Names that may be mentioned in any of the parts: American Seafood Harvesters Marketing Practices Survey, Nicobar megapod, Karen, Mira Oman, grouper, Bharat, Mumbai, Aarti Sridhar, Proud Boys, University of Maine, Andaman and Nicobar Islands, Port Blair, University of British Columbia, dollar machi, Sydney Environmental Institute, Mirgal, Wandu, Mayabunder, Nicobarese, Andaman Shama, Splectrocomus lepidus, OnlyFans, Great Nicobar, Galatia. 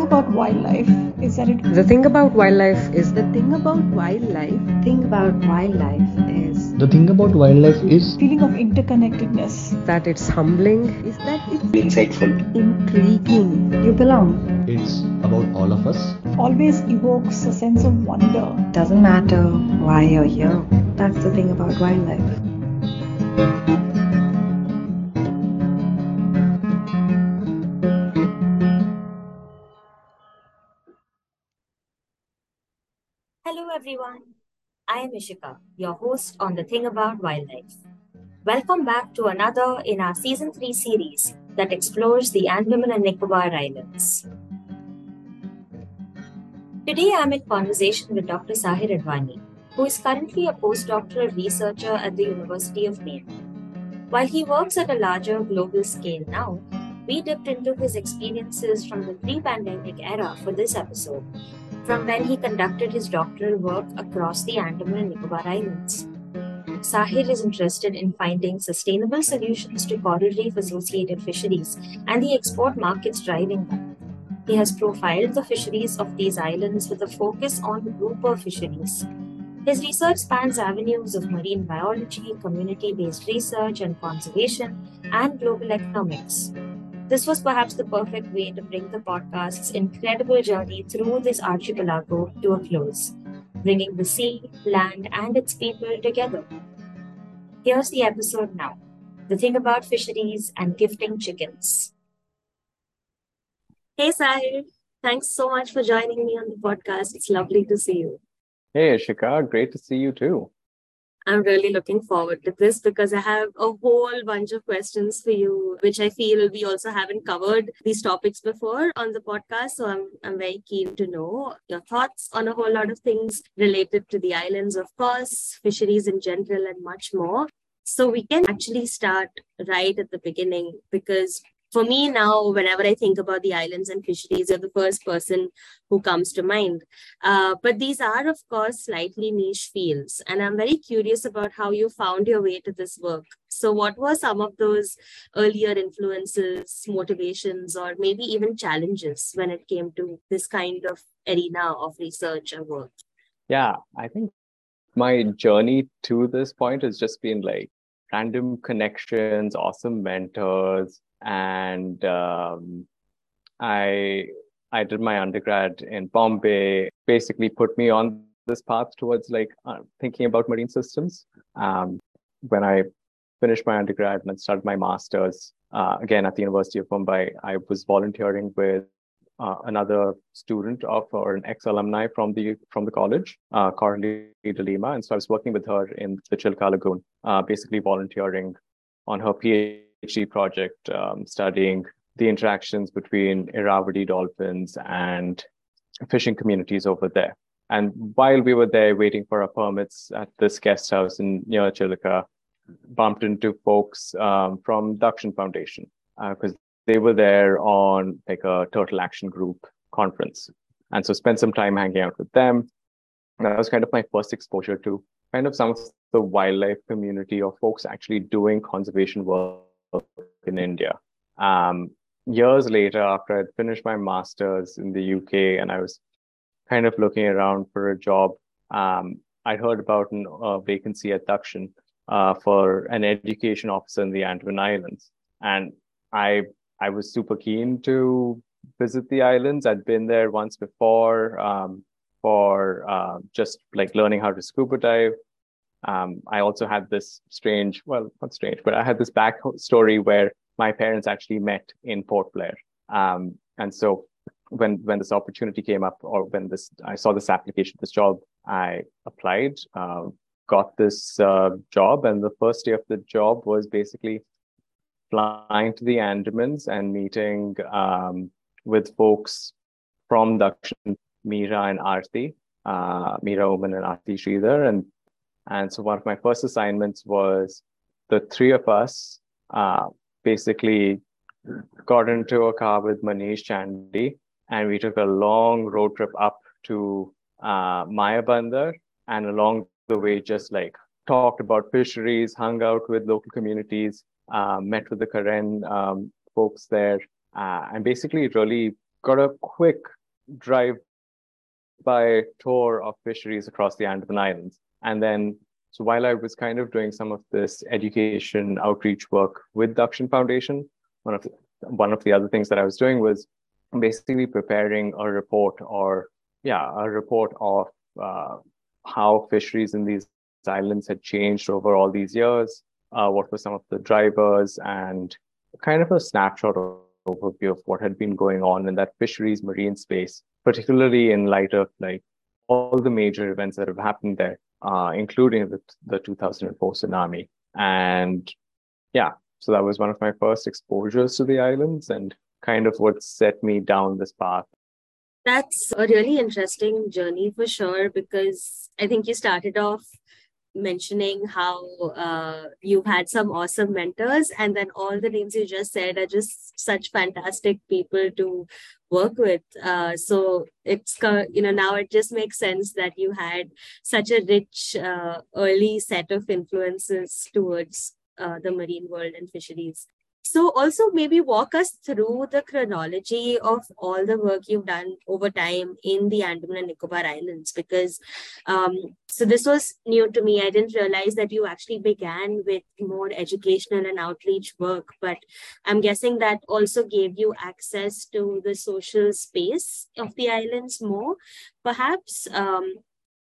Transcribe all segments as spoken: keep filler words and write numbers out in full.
thing about wildlife is that it... The thing about wildlife is... The thing about wildlife... Thing about wildlife is... The thing about wildlife is... Feeling of interconnectedness. That it's humbling. Is that it's... Insightful. Intriguing. You belong. It's about all of us. Always evokes a sense of wonder. Doesn't matter why you're here. That's the thing about wildlife. Hello everyone, I am Ishika, your host on The Thing About Wildlife. Welcome back to another in our Season three series that explores the Andaman and Nicobar Islands. Today I am in conversation with Doctor Sahir Advani, who is currently a postdoctoral researcher at the University of Maine. While he works at a larger global scale now, we dipped into his experiences from the pre-pandemic era for this episode, from when he conducted his doctoral work across the Andaman and Nicobar Islands. Sahir is interested in finding sustainable solutions to coral reef-associated fisheries and the export markets driving them. He has profiled the fisheries of these islands with a focus on grouper fisheries. His research spans avenues of marine biology, community-based research and conservation, and global economics. This was perhaps the perfect way to bring the podcast's incredible journey through this archipelago to a close, bringing the sea, land, and its people together. Here's the episode now, The Thing About Fisheries and Gifting Chickens. Hey Sahir, thanks so much for joining me on the podcast. It's lovely to see you. Hey Ishika, great to see you too. I'm really looking forward to this because I have a whole bunch of questions for you, which I feel we also haven't covered these topics before on the podcast. So I'm I'm very keen to know your thoughts on a whole lot of things related to the islands, of course, fisheries in general, and much more. So we can actually start right at the beginning, because for me now, whenever I think about the islands and fisheries, you're the first person who comes to mind. Uh, but these are, of course, slightly niche fields. And I'm very curious about how you found your way to this work. So what were some of those earlier influences, motivations, or maybe even challenges when it came to this kind of arena of research and work? Yeah, I think my journey to this point has just been like random connections, awesome mentors. And um, I I did my undergrad in Bombay, basically put me on this path towards like uh, thinking about marine systems. Um, when I finished my undergrad and started my master's, uh, again at the University of Mumbai, I was volunteering with uh, another student of or an ex-alumni from the from the college, uh, Carly DeLima. And so I was working with her in the Chilka Lagoon, uh, basically volunteering on her PhD. PhD project um, studying the interactions between Irrawaddy dolphins and fishing communities over there. And while we were there waiting for our permits at this guest house in near Chilka, bumped into folks um, from Dakshin Foundation because uh, they were there on like a turtle action group conference. And so spent some time hanging out with them. And that was kind of my first exposure to kind of some of the wildlife community or folks actually doing conservation work in India. Um, years later, after I'd finished my master's in the U K and I was kind of looking around for a job, um, I heard about an, a vacancy at Dakshin uh, for an education officer in the Andaman Islands. And I I was super keen to visit the islands. I'd been there once before um, for uh, just like learning how to scuba dive. Um, I also had this strange, well, not strange, but I had this back story where my parents actually met in Port Blair. Um, and so when when this opportunity came up, or when this I saw this application, this job, I applied, uh, got this uh, job. And the first day of the job was basically flying to the Andamans and meeting um, with folks from Dakshin, Mira and Aarti, uh, Mira Oman and Aarti Sridhar. And And so one of my first assignments was the three of us uh, basically got into a car with Manish Chandi, and we took a long road trip up to uh, Mayabunder, and along the way just like talked about fisheries, hung out with local communities, uh, met with the Karen um, folks there, uh, and basically really got a quick drive-by tour of fisheries across the Andaman Islands. And then, so while I was kind of doing some of this education outreach work with Dakshin Foundation, one of the, one of the other things that I was doing was basically preparing a report or, yeah, a report of uh, how fisheries in these islands had changed over all these years, uh, what were some of the drivers, and kind of a snapshot or overview of what had been going on in that fisheries marine space, particularly in light of like all the major events that have happened there, uh, including the, the two thousand four tsunami. And yeah, so that was one of my first exposures to the islands and kind of what set me down this path. That's a really interesting journey for sure, because I think you started off mentioning how uh, you've had some awesome mentors, and then all the names you just said are just such fantastic people to work with. Uh, so it's, you know, now it just makes sense that you had such a rich uh, early set of influences towards uh, the marine world and fisheries. So also maybe walk us through the chronology of all the work you've done over time in the Andaman and Nicobar Islands, because um, so this was new to me. I didn't realize that you actually began with more educational and outreach work, but I'm guessing that also gave you access to the social space of the islands more, perhaps. Um,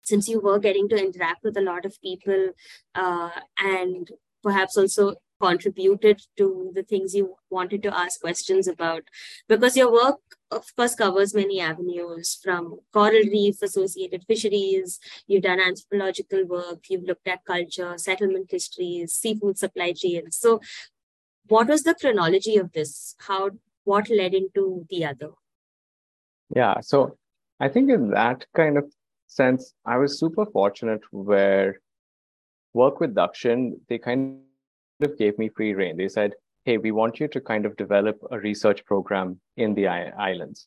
since you were getting to interact with a lot of people uh, and perhaps also contributed to the things you wanted to ask questions about, because your work, of course, covers many avenues from coral reef, associated fisheries, you've done anthropological work, you've looked at culture, settlement histories, seafood supply chains. So what was the chronology of this? How, what led into the other? Yeah, so I think in that kind of sense, I was super fortunate where work with Dakshin, they kind of gave me free rein. They said, hey, we want you to kind of develop a research program in the islands,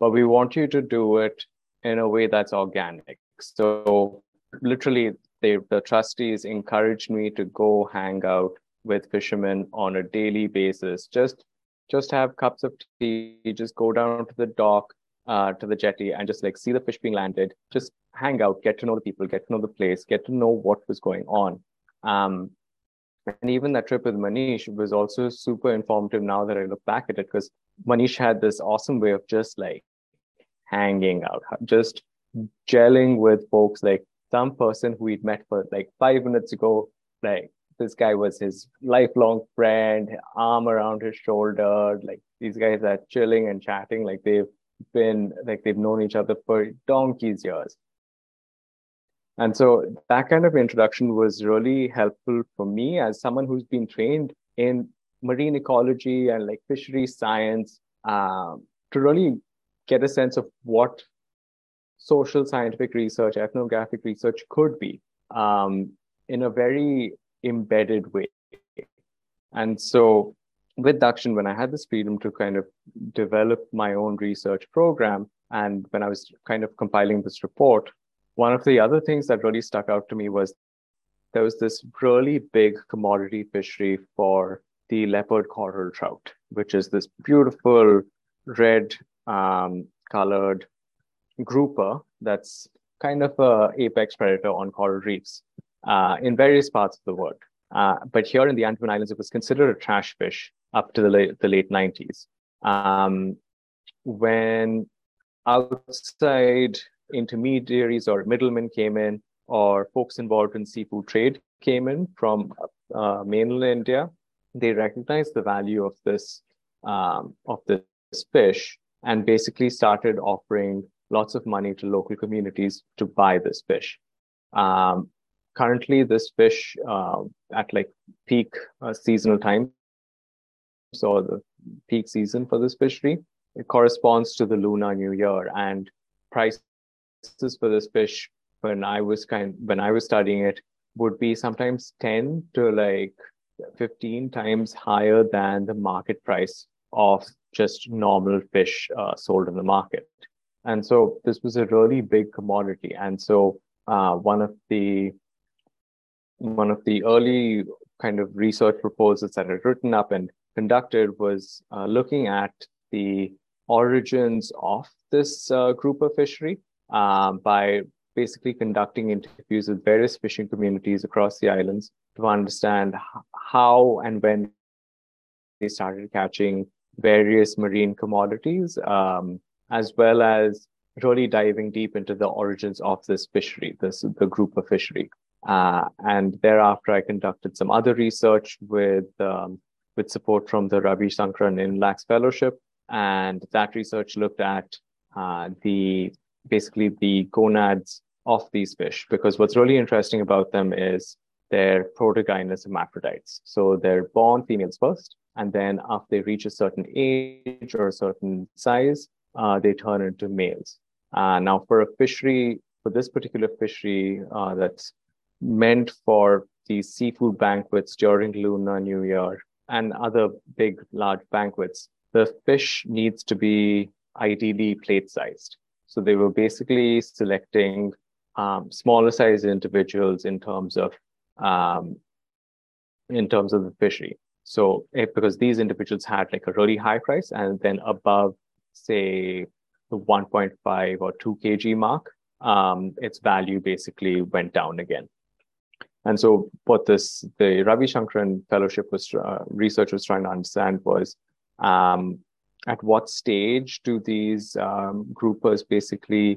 but we want you to do it in a way that's organic. So literally they, the trustees encouraged me to go hang out with fishermen on a daily basis, just, just have cups of tea, just go down to the dock, uh, to the jetty and just like see the fish being landed, just hang out, get to know the people, get to know the place, get to know what was going on. Um, And even that trip with Manish was also super informative now that I look back at it, because Manish had this awesome way of just like hanging out, just gelling with folks, like some person who we'd met for like five minutes ago. Like this guy was his lifelong friend, arm around his shoulder. Like these guys are chilling and chatting. Like they've been, like they've known each other for donkey's years. And so that kind of introduction was really helpful for me as someone who's been trained in marine ecology and like fishery science, um, to really get a sense of what social scientific research, ethnographic research could be, um, in a very embedded way. And so with Dakshin, when I had this freedom to kind of develop my own research program, and when I was kind of compiling this report, one of the other things that really stuck out to me was there was this really big commodity fishery for the leopard coral trout, which is this beautiful red um, colored grouper that's kind of an apex predator on coral reefs uh, in various parts of the world. Uh, but here in the Andaman Islands, it was considered a trash fish up to the late, the late nineties. Um, when outside intermediaries or middlemen came in, or folks involved in seafood trade came in from uh, mainland India, they recognized the value of this um, of this fish and basically started offering lots of money to local communities to buy this fish. Um, currently, this fish uh, at like peak uh, seasonal time, so the peak season for this fishery, it corresponds to the Lunar New Year, and price for this fish when I was kind when I was studying it would be sometimes ten to like fifteen times higher than the market price of just normal fish uh, sold in the market. And so this was a really big commodity. And so uh, one of the one of the early kind of research proposals that I'd written up and conducted was uh, looking at the origins of this uh, grouper fishery um, by basically conducting interviews with various fishing communities across the islands to understand how and when they started catching various marine commodities, um, as well as really diving deep into the origins of this fishery, this the grouper fishery. Uh, and thereafter, I conducted some other research with um, with support from the Ravi Sankaran Inlax Fellowship, and that research looked at uh, the basically the gonads of these fish, because what's really interesting about them is they're protogynous hermaphrodites. So they're born females first, and then after they reach a certain age or a certain size, uh, they turn into males. Uh, now, for a fishery, for this particular fishery uh, that's meant for these seafood banquets during Lunar New Year and other big, large banquets, the fish needs to be ideally plate-sized. So they were basically selecting um, smaller size individuals in terms of um, in terms of the fishery. So it, because these individuals had like a really high price, and then above, say, the one point five or two kilogram mark, um, its value basically went down again. And so what this the Ravi Sankaran Fellowship was uh, research was trying to understand was, Um, at what stage do these um, groupers basically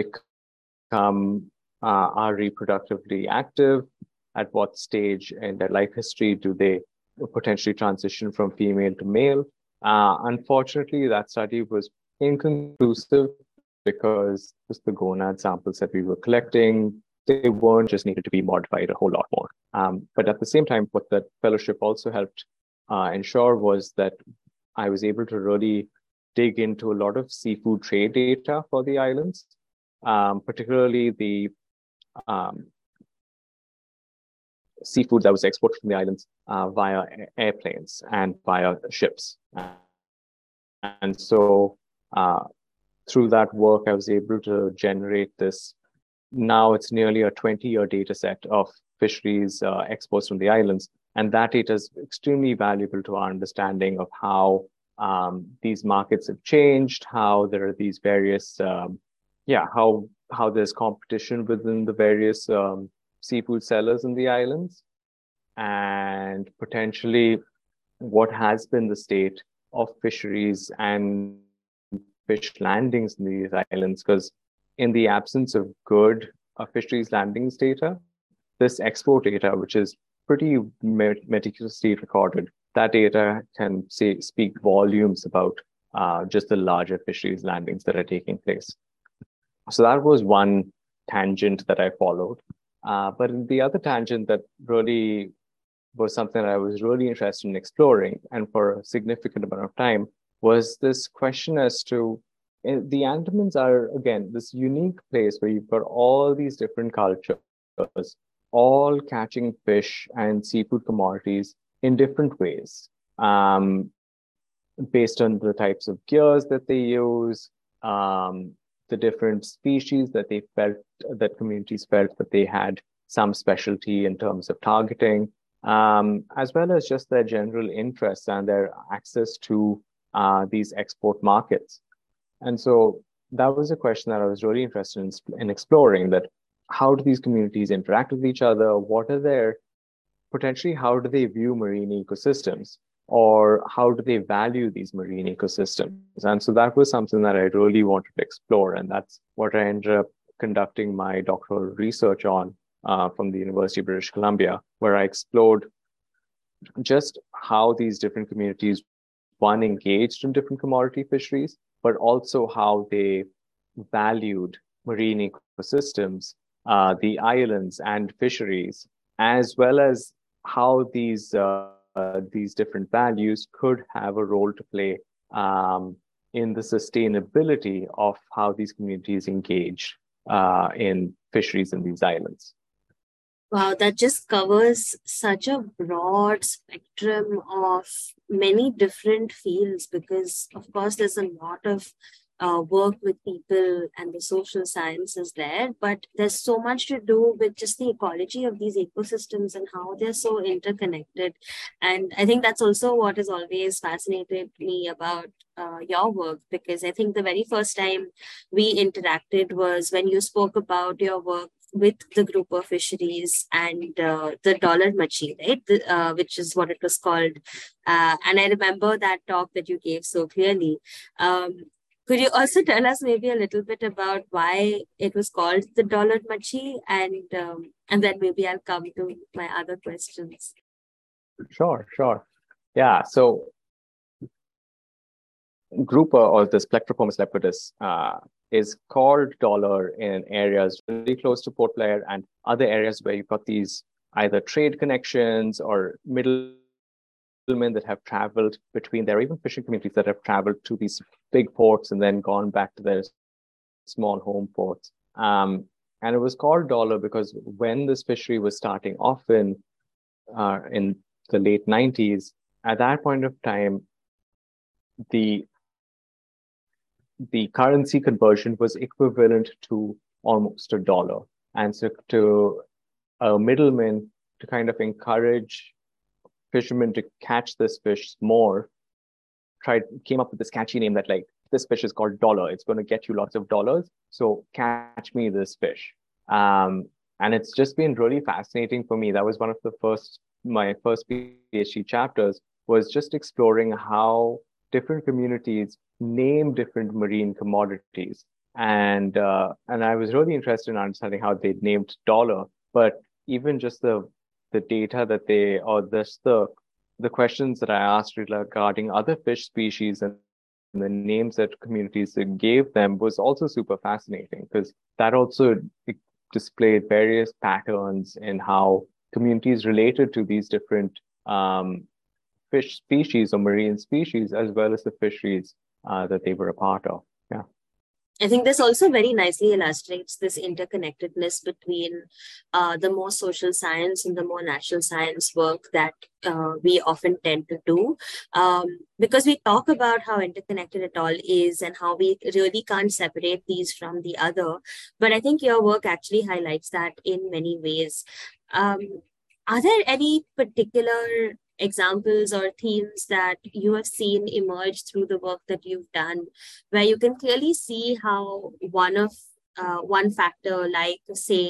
become uh, are reproductively active? At what stage in their life history do they potentially transition from female to male? Uh, unfortunately, that study was inconclusive because just the gonad samples that we were collecting, they weren't just needed to be modified a whole lot more. Um, but at the same time, what that fellowship also helped uh, ensure was that I was able to really dig into a lot of seafood trade data for the islands, um, particularly the um, seafood that was exported from the islands uh, via airplanes and via ships. Uh, and so uh, through that work, I was able to generate this. Now it's nearly a twenty year data set of fisheries uh, exports from the islands. And that data is extremely valuable to our understanding of how um, these markets have changed, how there are these various, um, yeah, how how there's competition within the various um, seafood sellers in the islands, and potentially what has been the state of fisheries and fish landings in these islands. Because in the absence of good uh, fisheries landings data, this export data, which is pretty meticulously recorded, that data can say speak volumes about uh, just the larger fisheries landings that are taking place. So that was one tangent that I followed. Uh, but the other tangent that really was something that I was really interested in exploring, and for a significant amount of time, was this question as to, uh, the Andamans are, again, this unique place where you've got all these different cultures, all catching fish and seafood commodities in different ways, um, based on the types of gears that they use, um, the different species that they felt, that communities felt that they had some specialty in terms of targeting, um, as well as just their general interests and their access to uh, these export markets. And so that was a question that I was really interested in, in exploring, that how do these communities interact with each other? What are their, potentially, how do they view marine ecosystems, or how do they value these marine ecosystems? And so that was something that I really wanted to explore. And that's what I ended up conducting my doctoral research on uh, from the University of British Columbia, where I explored just how these different communities, one, engaged in different commodity fisheries, but also how they valued marine ecosystems, Uh, the islands and fisheries, as well as how these uh, uh, these different values could have a role to play um, in the sustainability of how these communities engage uh, in fisheries in these islands. Wow, that just covers such a broad spectrum of many different fields, because of course there's a lot of uh, work with people and the social sciences there, but there's so much to do with just the ecology of these ecosystems and how they're so interconnected. And I think that's also what has always fascinated me about uh, your work, because I think the very first time we interacted was when you spoke about your work with the grouper fisheries and uh, the dollar machi, right? The, uh, which is what it was called. Uh, and I remember that talk that you gave so clearly. Um, could you also tell us maybe a little bit about why it was called the dollar machi? And, um, and then maybe I'll come to my other questions. Sure, sure. Yeah, so grouper, or the Splectrocomus lepidus, uh, is called dollar in areas really close to Port Blair and other areas where you've got these either trade connections or middlemen that have traveled between there, even fishing communities that have traveled to these big ports and then gone back to their small home ports. Um, and it was called dollar because when this fishery was starting off in, uh, in the late nineties, at that point of time, the the currency conversion was equivalent to almost a dollar. And so to a middleman, to kind of encourage fishermen to catch this fish more, tried came up with this catchy name that, like, this fish is called dollar. It's going to get you lots of dollars. So catch me this fish. Um, and it's just been really fascinating for me. That was one of the first, my first PhD chapters was just exploring how different communities name different marine commodities. And uh, and I was really interested in understanding how they named dollar, but even just the the data that they, or just the, the questions that I asked regarding other fish species and the names that communities gave them was also super fascinating, because that also displayed various patterns in how communities related to these different um, fish species or marine species, as well as the fisheries Uh, that they were a part of. Yeah, I think this also very nicely illustrates this interconnectedness between uh, the more social science and the more natural science work that uh, we often tend to do, um, because we talk about how interconnected it all is and how we really can't separate these from the other. But I think your work actually highlights that in many ways. Um, are there any particular examples or themes that you have seen emerge through the work that you've done, where you can clearly see how one of uh, one factor, like say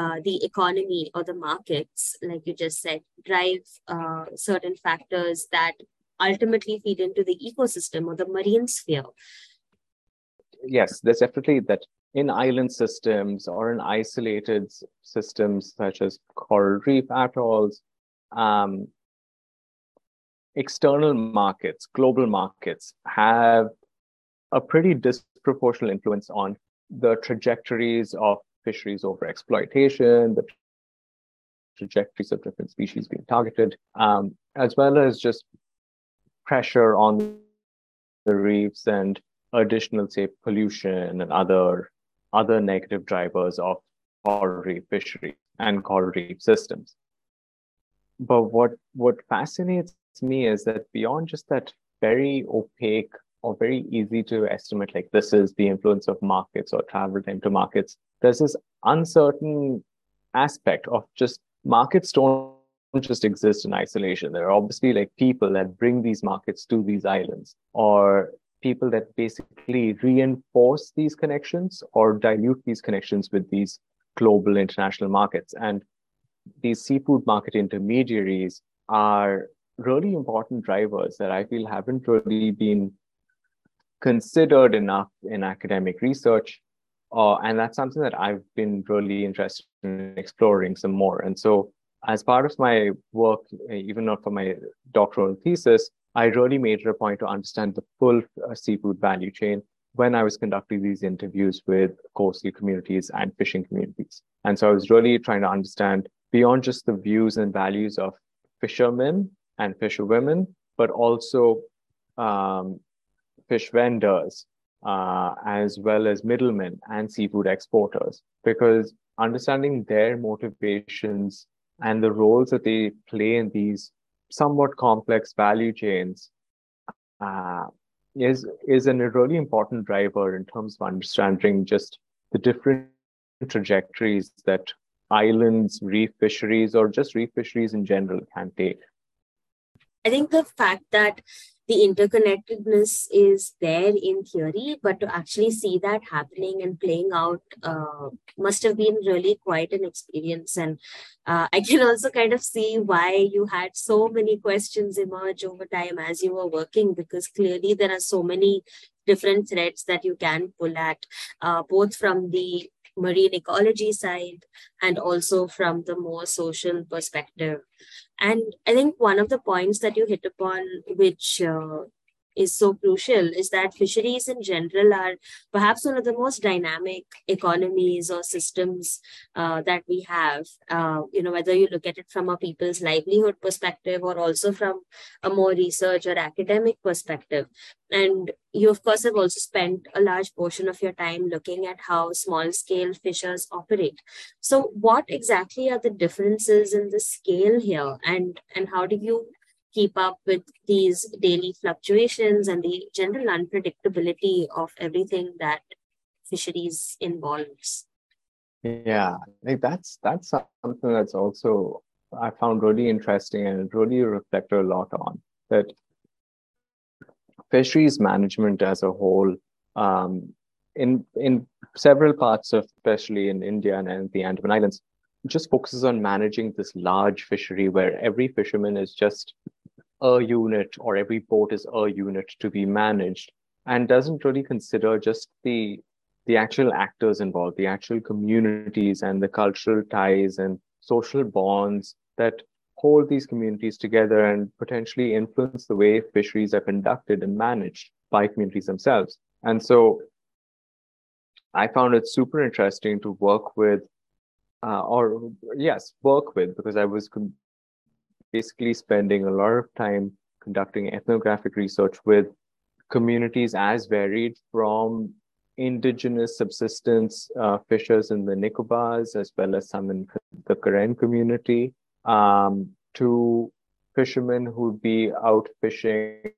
uh, the economy or the markets, like you just said, drive uh, certain factors that ultimately feed into the ecosystem or the marine sphere? Yes, there's definitely that in island systems or in isolated systems such as coral reef atolls, um, external markets, global markets, have a pretty disproportionate influence on the trajectories of fisheries over exploitation, the trajectories of different species being targeted, um, as well as just pressure on the reefs and additional, say, pollution and other, other negative drivers of coral reef fisheries and coral reef systems. But what, what fascinates me is that beyond just that very opaque or very easy to estimate, like this is the influence of markets or travel time to markets, there's this uncertain aspect of just markets don't just exist in isolation. There are obviously like people that bring these markets to these islands, or people that basically reinforce these connections or dilute these connections with these global international markets. And these seafood market intermediaries are really important drivers that I feel haven't really been considered enough in academic research. Uh, and that's something that I've been really interested in exploring some more. And so as part of my work, even not for my doctoral thesis, I really made it a point to understand the full uh, seafood value chain when I was conducting these interviews with coastal communities and fishing communities. And so I was really trying to understand beyond just the views and values of fishermen and fisherwomen, but also um, fish vendors, uh, as well as middlemen and seafood exporters, because understanding their motivations and the roles that they play in these somewhat complex value chains uh, is is a really important driver in terms of understanding just the different trajectories that islands, reef fisheries, or just reef fisheries in general can take. I think the fact that the interconnectedness is there in theory, but to actually see that happening and playing out uh, must have been really quite an experience. And uh, I can also kind of see why you had so many questions emerge over time as you were working, because clearly there are so many different threads that you can pull at, uh, both from the marine ecology side and also from the more social perspective. And I think one of the points that you hit upon, which uh, is so crucial, is that fisheries in general are perhaps one of the most dynamic economies or systems uh, that we have, uh, you know, whether you look at it from a people's livelihood perspective or also from a more research or academic perspective. And you, of course, have also spent a large portion of your time looking at how small-scale fishers operate. So what exactly are the differences in the scale here, and, and how do you keep up with these daily fluctuations and the general unpredictability of everything that fisheries involves? Yeah, I think that's, that's something that's also I found really interesting and really reflected a lot on, that fisheries management as a whole, um, in in several parts of, especially in India and, and the Andaman Islands, just focuses on managing this large fishery where every fisherman is just a unit, or every boat is a unit to be managed, and doesn't really consider just the the actual actors involved, the actual communities and the cultural ties and social bonds that hold these communities together and potentially influence the way fisheries are conducted and managed by communities themselves. And so I found it super interesting to work with, uh, or yes, work with, because I was com- basically spending a lot of time conducting ethnographic research with communities as varied from indigenous subsistence uh, fishers in the Nicobars, as well as some in the Karen community, um to fishermen who'd be out fishing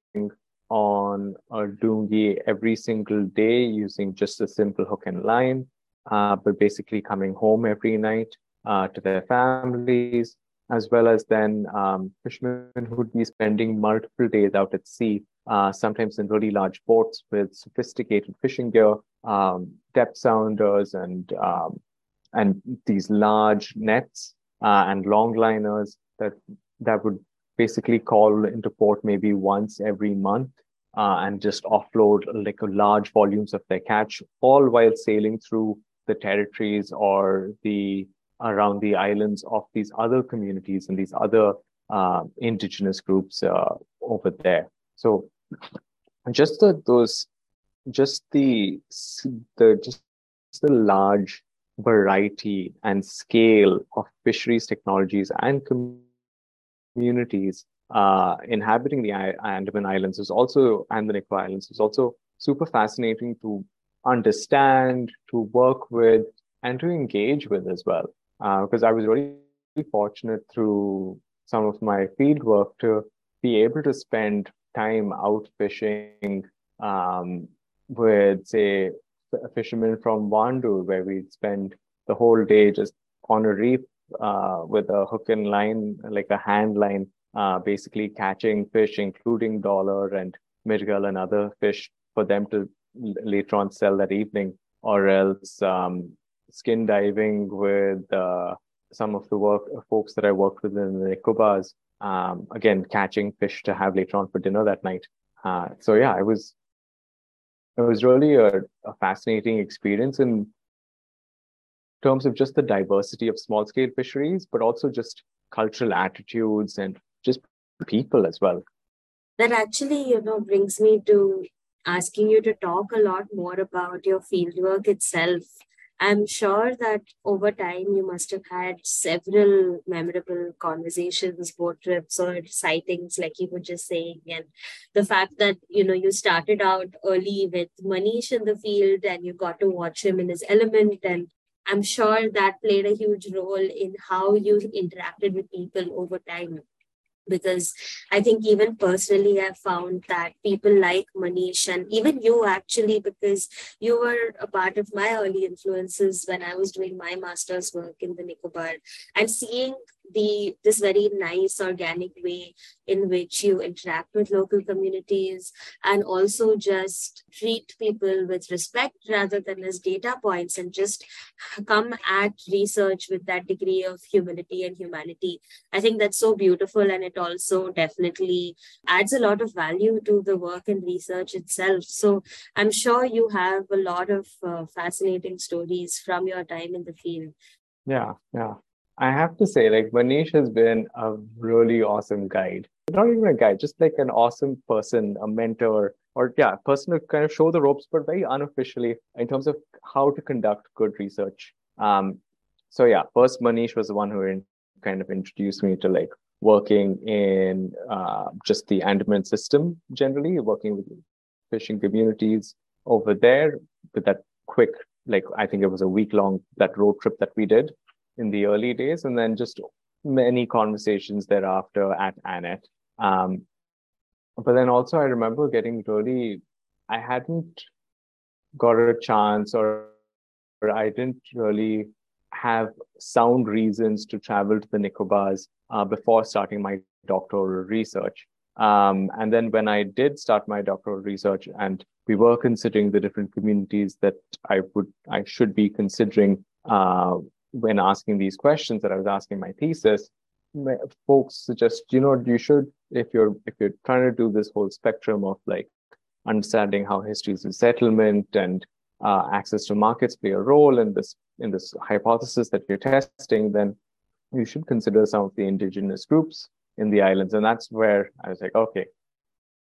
on a dungi every single day using just a simple hook and line, uh, but basically coming home every night uh, to their families, as well as then um, fishermen who'd be spending multiple days out at sea, uh, sometimes in really large boats with sophisticated fishing gear, um, depth sounders and um, and these large nets Uh, and longliners that that would basically call into port maybe once every month uh, and just offload like large volumes of their catch, all while sailing through the territories or the around the islands of these other communities and these other uh, indigenous groups uh, over there. So just the those just the the just the large variety and scale of fisheries technologies and com- communities uh, inhabiting the I- Andaman Islands is also, and the Nicobar Islands is also super fascinating to understand, to work with, and to engage with as well. Uh, because I was really fortunate through some of my field work to be able to spend time out fishing um, with, say, a fisherman from Wandu, where we'd spend the whole day just on a reef uh, with a hook and line, like a hand line, uh, basically catching fish, including dollar and Mirgal and other fish for them to l- later on sell that evening, or else um, skin diving with uh, some of the work folks that I worked with in the Nicobars, um, again, catching fish to have later on for dinner that night. Uh, so yeah, I was It was really a, a fascinating experience in terms of just the diversity of small-scale fisheries, but also just cultural attitudes and just people as well. That actually, you know, brings me to asking you to talk a lot more about your fieldwork itself. I'm sure that over time you must have had several memorable conversations, boat trips or sightings, like you were just saying. And the fact that, you know, you started out early with Manish in the field and you got to watch him in his element. And I'm sure that played a huge role in how you interacted with people over time. because I think even personally, I found that people like Manish and even you actually, because you were a part of my early influences when I was doing my master's work in the Nicobar, and seeing the this very nice organic way in which you interact with local communities and also just treat people with respect rather than as data points, and just come at research with that degree of humility and humanity. I think that's so beautiful, and it also definitely adds a lot of value to the work and research itself. So I'm sure you have a lot of uh, fascinating stories from your time in the field. Yeah, yeah. I have to say, like, Manish has been a really awesome guide. Not even a guide, just like an awesome person, a mentor, or yeah, person to kind of show the ropes, but very unofficially in terms of how to conduct good research. Um, so yeah, first Manish was the one who in, kind of introduced me to like working in uh, just the Andaman system generally, working with fishing communities over there with that quick, like I think it was a week long, that road trip that we did in the early days, and then just many conversations thereafter at Annette. Um, but then also I remember getting really, I hadn't got a chance or, or I didn't really have sound reasons to travel to the Nicobars uh, before starting my doctoral research. Um, and then when I did start my doctoral research and we were considering the different communities that I would, I should be considering uh, when asking these questions that I was asking my thesis, my folks suggest, you know, you should, if you're if you're trying to do this whole spectrum of like understanding how histories of settlement and uh, access to markets play a role in this in this hypothesis that you're testing, then you should consider some of the indigenous groups in the islands. And that's where I was like, okay,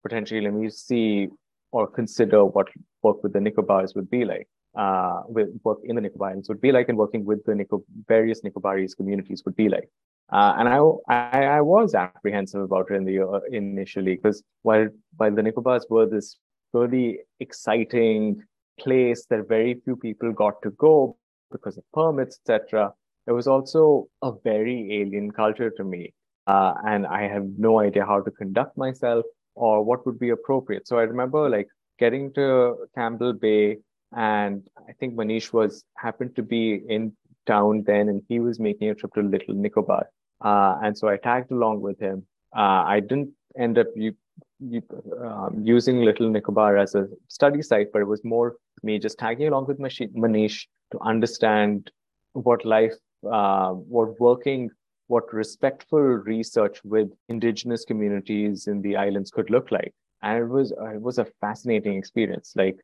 potentially let me see or consider what work with the Nicobars would be like. Uh, with work in the Nicobar Islands would be like, and working with the Nicob- various Nicobarese communities would be like. Uh, and I, I I was apprehensive about it in the uh, initially, because while while the Nicobars were this really exciting place that very few people got to go because of permits, et cetera, it was also a very alien culture to me, uh, and I have no idea how to conduct myself or what would be appropriate. So I remember like getting to Campbell Bay. And I think Manish was happened to be in town then, and he was making a trip to Little Nicobar. Uh, and so I tagged along with him. Uh, I didn't end up u- u- um, using Little Nicobar as a study site, but it was more me just tagging along with Manish to understand what life, uh, what working, what respectful research with indigenous communities in the islands could look like. And it was it was a fascinating experience. Like,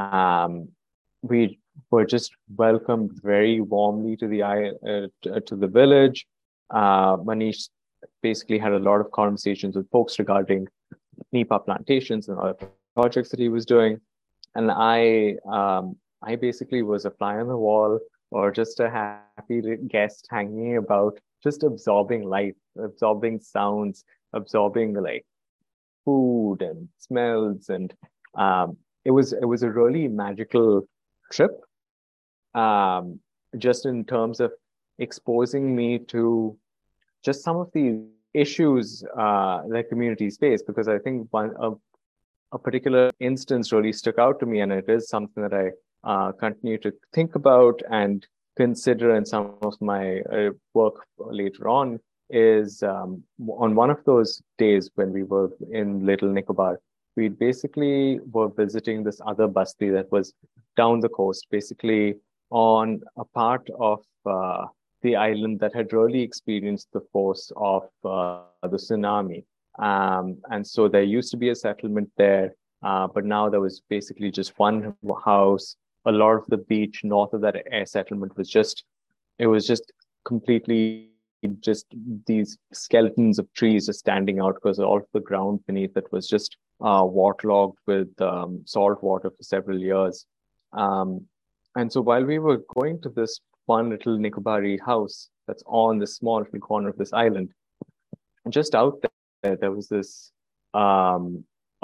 Um, we were just welcomed very warmly to the uh, to the village. Uh, Manish basically had a lot of conversations with folks regarding Nipah plantations and other projects that he was doing. And I, um, I basically was a fly on the wall or just a happy guest hanging about, just absorbing life, absorbing sounds, absorbing like food and smells and. Um, It was it was a really magical trip, um, just in terms of exposing me to just some of the issues uh, that communities face. Because I think one a, a particular instance really stuck out to me, and it is something that I uh, continue to think about and consider in some of my uh, work later on. Is um, on one of those days when we were in Little Nicobar. We basically were visiting this other basti that was down the coast, basically on a part of uh, the island that had really experienced the force of uh, the tsunami. Um, and so there used to be a settlement there, uh, but now there was basically just one house. A lot of the beach north of that air settlement was just, it was just completely just these skeletons of trees just standing out because all of the ground beneath it was just Uh, waterlogged with um, salt water for several years. Um, and so while we were going to this one little Nicobari house that's on this small little corner of this island, just out there, there was this, um,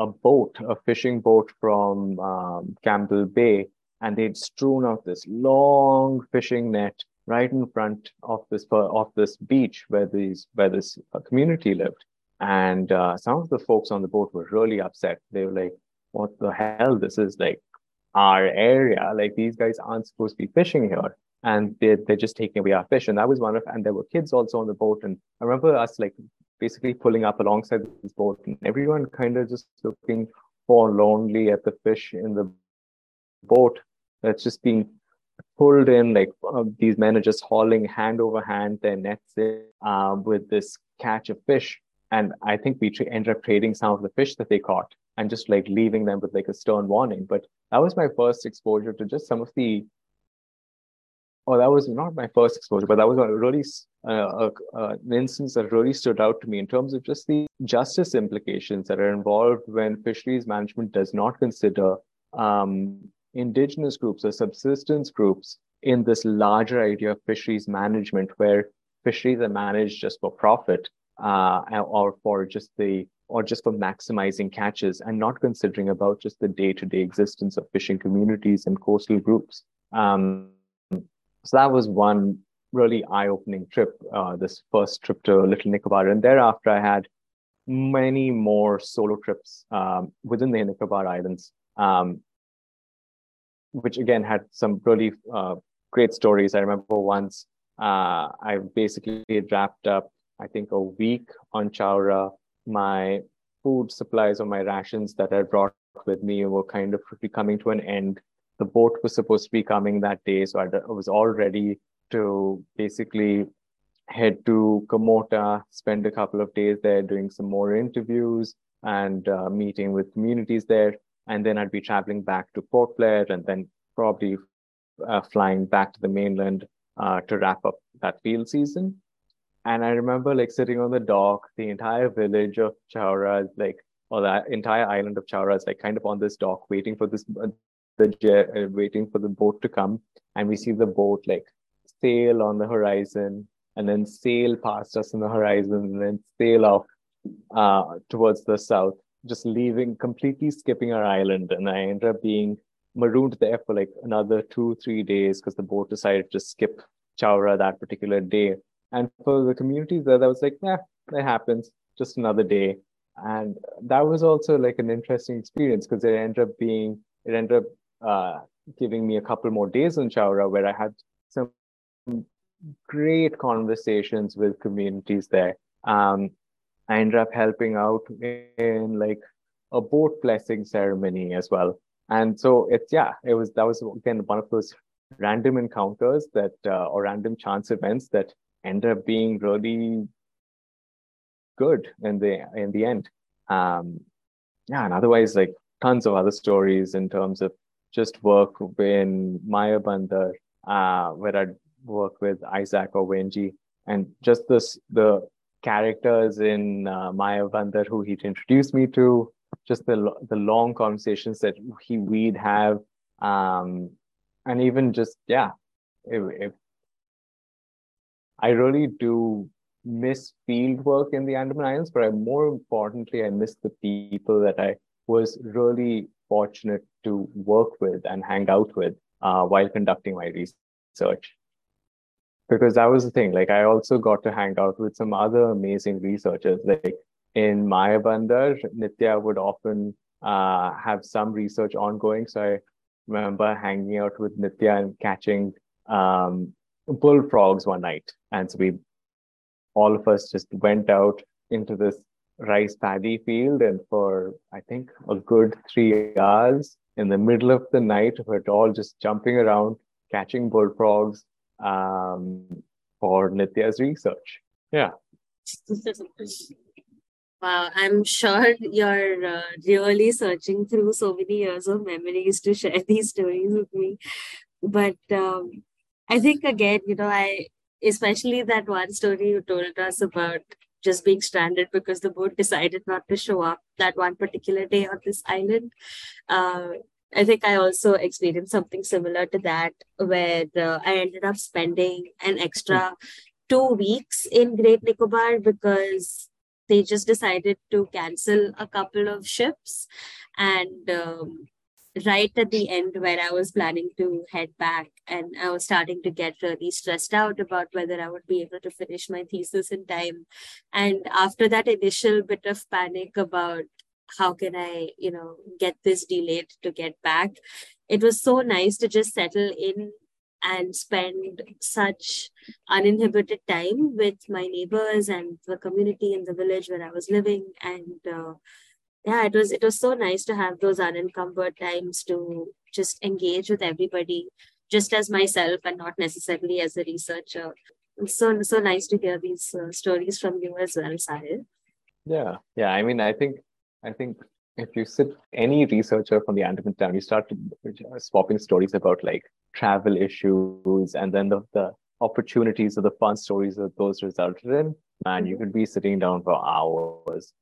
a boat, a fishing boat from um, Campbell Bay, and they'd strewn out this long fishing net right in front of this, of this beach where, these, where this community lived. And uh, some of the folks on the boat were really upset. They were like, what the hell? This is like our area. Like, these guys aren't supposed to be fishing here. And they, they're just taking away our fish. And that was one of, and there were kids also on the boat. And I remember us like basically pulling up alongside this boat and everyone kind of just looking forlornly at the fish in the boat that's just being pulled in. Like uh, these men are just hauling hand over hand their nets in, uh, with this catch of fish. And I think we tra- ended up trading some of the fish that they caught and just like leaving them with like a stern warning. But that was my first exposure to just some of the, oh, that was not my first exposure, but that was a really, uh, uh, an instance that really stood out to me in terms of just the justice implications that are involved when fisheries management does not consider um, indigenous groups or subsistence groups in this larger idea of fisheries management, where fisheries are managed just for profit. Uh, or for just the, or just for maximizing catches, and not considering about just the day-to-day existence of fishing communities and coastal groups. Um, so that was one really eye-opening trip, uh, this first trip to Little Nicobar. And thereafter, I had many more solo trips um, within the Nicobar Islands, um, which again had some really uh, great stories. I remember once uh, I basically wrapped up I think a week on Chowra. My food supplies or my rations that I brought with me were kind of coming to an end. The boat was supposed to be coming that day, so I was all ready to basically head to Kamota, spend a couple of days there doing some more interviews and uh, meeting with communities there. And then I'd be traveling back to Port Blair and then probably uh, flying back to the mainland uh, to wrap up that field season. And I remember like sitting on the dock, the entire village of Chowra, like, or the entire island of Chowra is like kind of on this dock, waiting for this, the jet, uh, waiting for the boat to come. And we see the boat like sail on the horizon and then sail past us on the horizon and then sail off uh, towards the south, just leaving, completely skipping our island. And I ended up being marooned there for like another two, three days because the boat decided to skip Chowra that particular day. And for the communities there, that was like, nah, that happens, just another day. And that was also like an interesting experience because it ended up being, it ended up uh, giving me a couple more days in Chowra where I had some great conversations with communities there. Um, I ended up helping out in like a boat blessing ceremony as well. And so it's, yeah, it was, that was again, one of those random encounters that, uh, or random chance events that ended up being really good in the in the end. Um, yeah, and otherwise, like tons of other stories in terms of just work in Mayabunder, uh, where I'd work with Isaac or Wenji, and just this the characters in uh, Mayabunder who he'd introduced me to, just the the long conversations that he we'd have, um, and even just yeah, it, it, I really do miss field work in the Andaman Islands, but I, more importantly, I miss the people that I was really fortunate to work with and hang out with uh, while conducting my research. Because that was the thing, like I also got to hang out with some other amazing researchers. Like in Mayabunder, Nitya would often uh, have some research ongoing. So I remember hanging out with Nitya and catching um, bullfrogs one night, and so we all of us just went out into this rice paddy field, and for I think a good three hours in the middle of the night we're all just jumping around catching bullfrogs um for Nitya's research. Yeah. Wow, I'm sure you're uh, really searching through so many years of memories to share these stories with me, but um I think again, you know, I, especially that one story you told us about just being stranded because the boat decided not to show up that one particular day on this island. Uh, I think I also experienced something similar to that, where uh, I ended up spending an extra two weeks in Great Nicobar because they just decided to cancel a couple of ships. And um, right at the end when I was planning to head back, and I was starting to get really stressed out about whether I would be able to finish my thesis in time. And after that initial bit of panic about how can I, you know, get this delayed to get back, it was so nice to just settle in and spend such uninhibited time with my neighbors and the community in the village where I was living. And uh, yeah, it was it was so nice to have those unencumbered times to just engage with everybody, just as myself and not necessarily as a researcher. It's so, so nice to hear these uh, stories from you as well, Sahil. Yeah, yeah. I mean, I think, I think if you sit any researcher from the Andaman town, you start swapping stories about like travel issues and then the, the opportunities or the fun stories that those resulted in, and you could be sitting down for hours.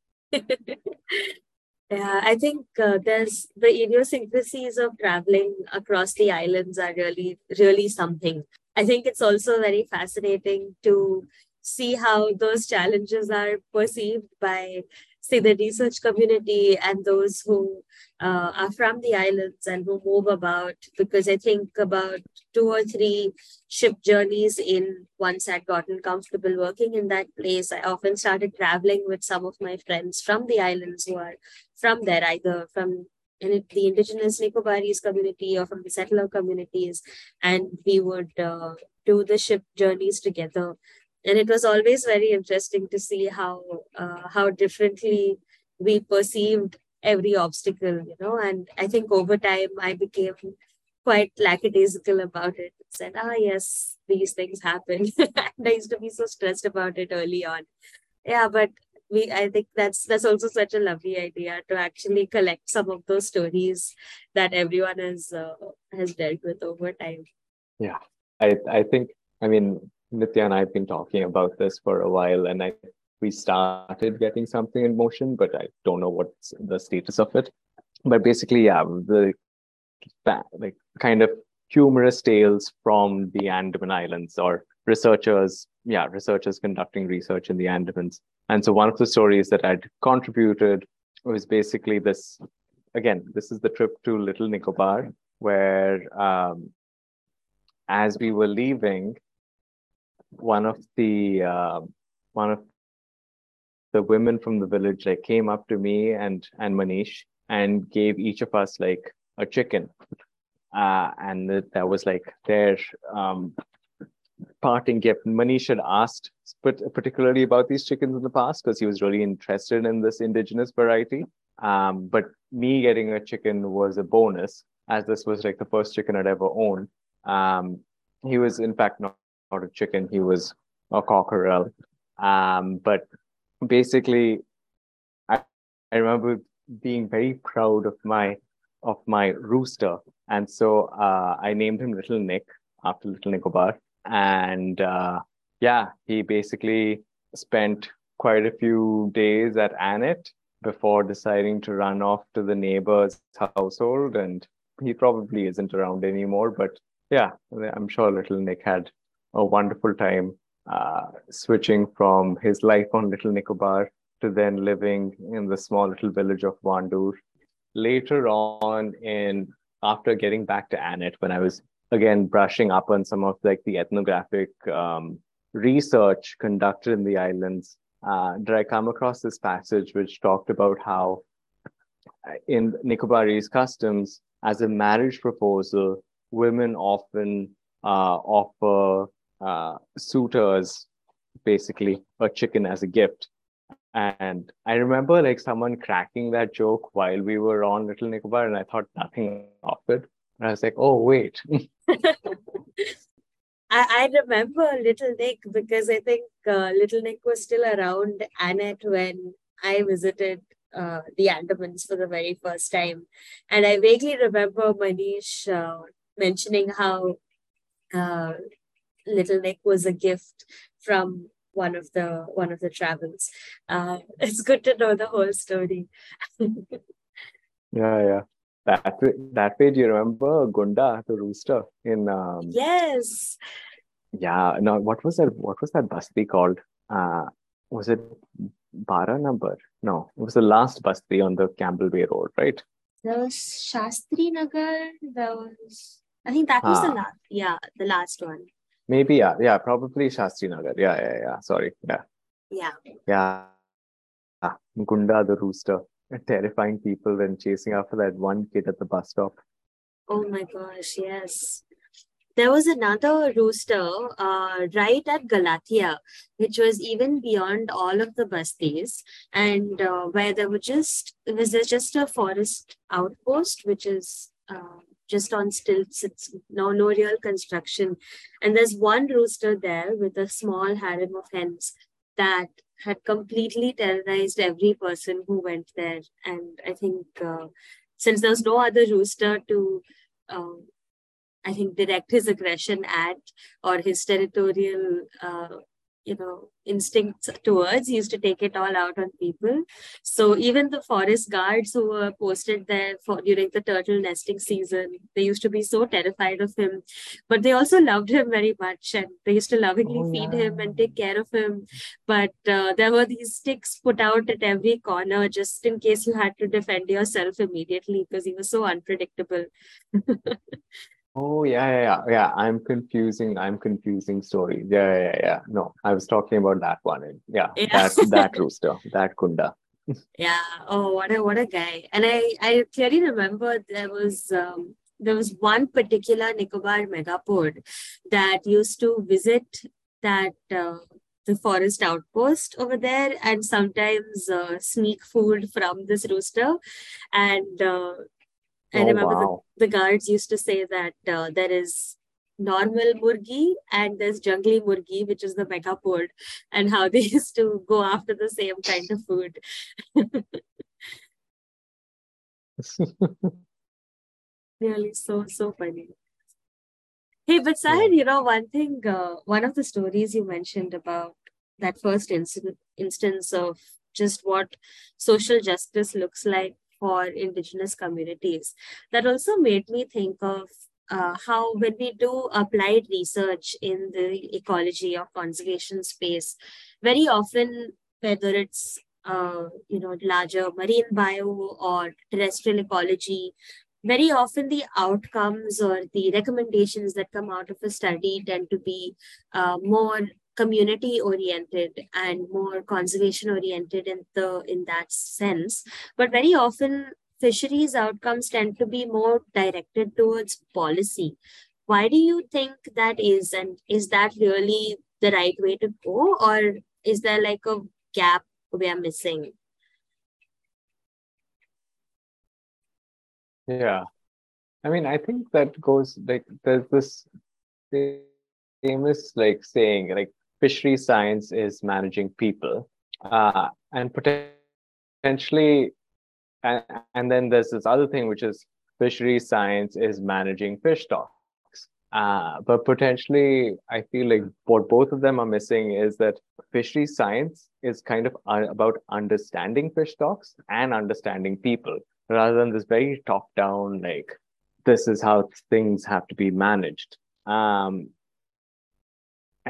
Yeah, I think uh, there's the idiosyncrasies of traveling across the islands are really, really something. I think it's also very fascinating to see how those challenges are perceived by, say, the research community and those who uh, are from the islands and who move about, because I think about two or three ship journeys in, once I'd gotten comfortable working in that place, I often started traveling with some of my friends from the islands who are from there, either from in the indigenous Nicobarese community or from the settler communities, and we would uh, do the ship journeys together. And it was always very interesting to see how uh, how differently we perceived every obstacle, you know. And I think over time, I became quite lackadaisical about it. I said, ah, yes, these things happen. And I used to be so stressed about it early on. Yeah, but we, I think that's that's also such a lovely idea to actually collect some of those stories that everyone has uh, has dealt with over time. Yeah, I I think, I mean, Nithya and I have been talking about this for a while, and I we started getting something in motion, but I don't know what's the status of it. But basically, yeah, the like kind of humorous tales from the Andaman Islands, or researchers, yeah, researchers conducting research in the Andamans. And so one of the stories that I'd contributed was basically this. Again, this is the trip to Little Nicobar, where um, as we were leaving, one of the uh, one of the women from the village like came up to me and and Manish and gave each of us like a chicken, uh, and that, that was like their um, parting gift. And Manish had asked particularly about these chickens in the past because he was really interested in this indigenous variety. Um, but me getting a chicken was a bonus, as this was like the first chicken I'd ever owned. Um, he was in fact not. Not a chicken, he was a cockerel. Um, but basically, I, I remember being very proud of my of my rooster, and so uh, I named him Little Nick after Little Nicobar. And uh, yeah, he basically spent quite a few days at Annette before deciding to run off to the neighbor's household, and he probably isn't around anymore. But yeah, I'm sure Little Nick had a wonderful time uh, switching from his life on Little Nicobar to then living in the small little village of Wandu. Later on, in after getting back to Annette, when I was again brushing up on some of like the ethnographic um, research conducted in the islands, uh, did I come across this passage which talked about how in Nicobarese customs, as a marriage proposal, women often uh, offer Uh, suitors basically a chicken as a gift. And I remember like someone cracking that joke while we were on Little Nicobar, and I thought nothing of it, and I was like, oh wait. I, I remember Little Nick because I think uh, Little Nick was still around Annette when I visited uh, the Andamans for the very first time, and I vaguely remember Manish uh, mentioning how uh, Little Nick was a gift from one of the one of the travels. Uh, it's good to know the whole story. yeah, yeah. That way, that way, do you remember Gunda, the rooster in? Um, yes. Yeah. No. What was that? What was that basti called? Uh, was it Bara number? No, it was the last basti on the Campbell Bay Road, right? There was Shastri Nagar. There was, I think that was ah. the last, yeah, the last one. Maybe, yeah, yeah, probably Shastri Nagar. Yeah, yeah, yeah, sorry. Yeah. Yeah. Yeah. Ah, Gunda the rooster, terrifying people and chasing after that one kid at the bus stop. Oh my gosh, yes. There was another rooster uh, right at Galatia, which was even beyond all of the bastis, and uh, where there were just, was there just a forest outpost, which is uh, just on stilts. It's no, no real construction. And there's one rooster there with a small harem of hens that had completely terrorized every person who went there. And I think uh, since there was no other rooster to... Uh, I think, direct his aggression at or his territorial, uh, you know, instincts towards. He used to take it all out on people. So even the forest guards who were posted there for during the turtle nesting season, they used to be so terrified of him. But they also loved him very much, and they used to lovingly oh, feed yeah. him and take care of him. But uh, there were these sticks put out at every corner just in case you had to defend yourself immediately because he was so unpredictable. Oh, yeah, yeah, yeah, yeah. I'm confusing. I'm confusing story. Yeah, yeah, yeah. No, I was talking about that one. Yeah, yeah. that that rooster, that Kunda. Yeah. Oh, what a what a guy. And I, I clearly remember there was um, there was one particular Nicobar megapod that used to visit that uh, the forest outpost over there and sometimes uh, sneak food from this rooster, and. Uh, I remember oh, wow. the, the guards used to say that uh, there is normal murgi and there's jungly murgi, which is the megapod, and how they used to go after the same kind of food. Really so, so funny. Hey, but Sahir, you know, one thing, uh, one of the stories you mentioned about that first incident, instance of just what social justice looks like for indigenous communities. That also made me think of uh, how when we do applied research in the ecology or conservation space, very often, whether it's uh, you know larger marine bio or terrestrial ecology, very often the outcomes or the recommendations that come out of a study tend to be uh, more community-oriented and more conservation-oriented in the in that sense. But very often, fisheries outcomes tend to be more directed towards policy. Why do you think that is? And is that really the right way to go? Or is there like a gap we are missing? Yeah. I mean, I think that goes, like, there's this famous, like, saying, like, fishery science is managing people, uh, and potentially, and, and then there's this other thing, which is fishery science is managing fish stocks. Uh, but potentially, I feel like what both of them are missing is that fishery science is kind of un- about understanding fish stocks and understanding people, rather than this very top-down, like, this is how things have to be managed. Um,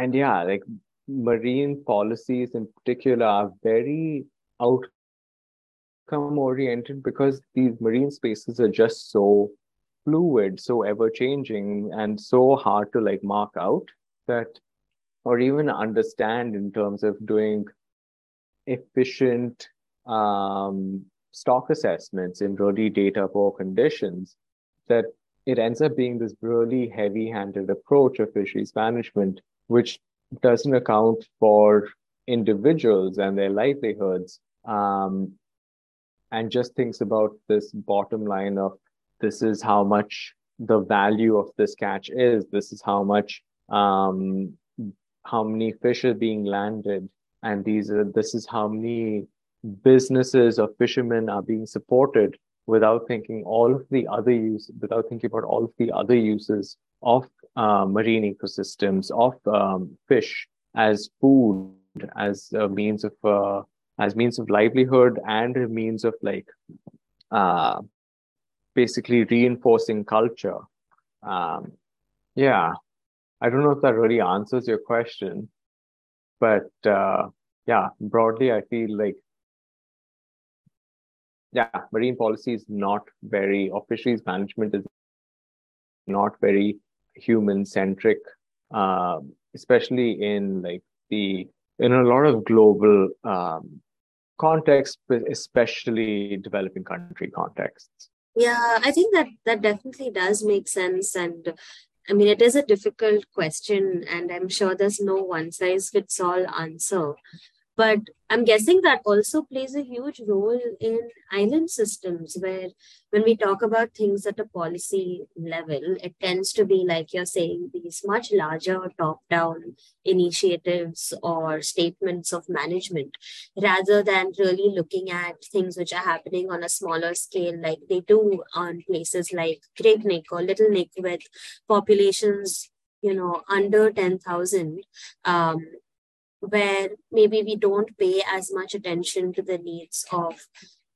And yeah, like marine policies in particular are very outcome oriented because these marine spaces are just so fluid, so ever changing, and so hard to like mark out that, or even understand in terms of doing efficient um, stock assessments in really data poor conditions, that it ends up being this really heavy handed approach of fisheries management, which doesn't account for individuals and their livelihoods, um, and just thinks about this bottom line of this is how much the value of this catch is, this is how much, um, how many fish are being landed, and these are, this is how many businesses or fishermen are being supported, without thinking all of the other use, without thinking about all of the other uses of Uh, marine ecosystems, of um, fish as food, as a means of uh, as means of livelihood, and a means of like uh, basically reinforcing culture. Um, yeah, I don't know if that really answers your question, but uh, yeah, broadly I feel like yeah, marine policy is not very, or fisheries management is not very human-centric, uh, especially in like the, in a lot of global um, contexts, especially developing country contexts. Yeah, I think that that definitely does make sense. And I mean, it is a difficult question, and I'm sure there's no one-size-fits-all answer. But I'm guessing that also plays a huge role in island systems, where when we talk about things at a policy level, it tends to be, like you're saying, these much larger top-down initiatives or statements of management, rather than really looking at things which are happening on a smaller scale, like they do on places like Great Nicobar, Little Nicobar, with populations, you know, under ten thousand, um, where maybe we don't pay as much attention to the needs of,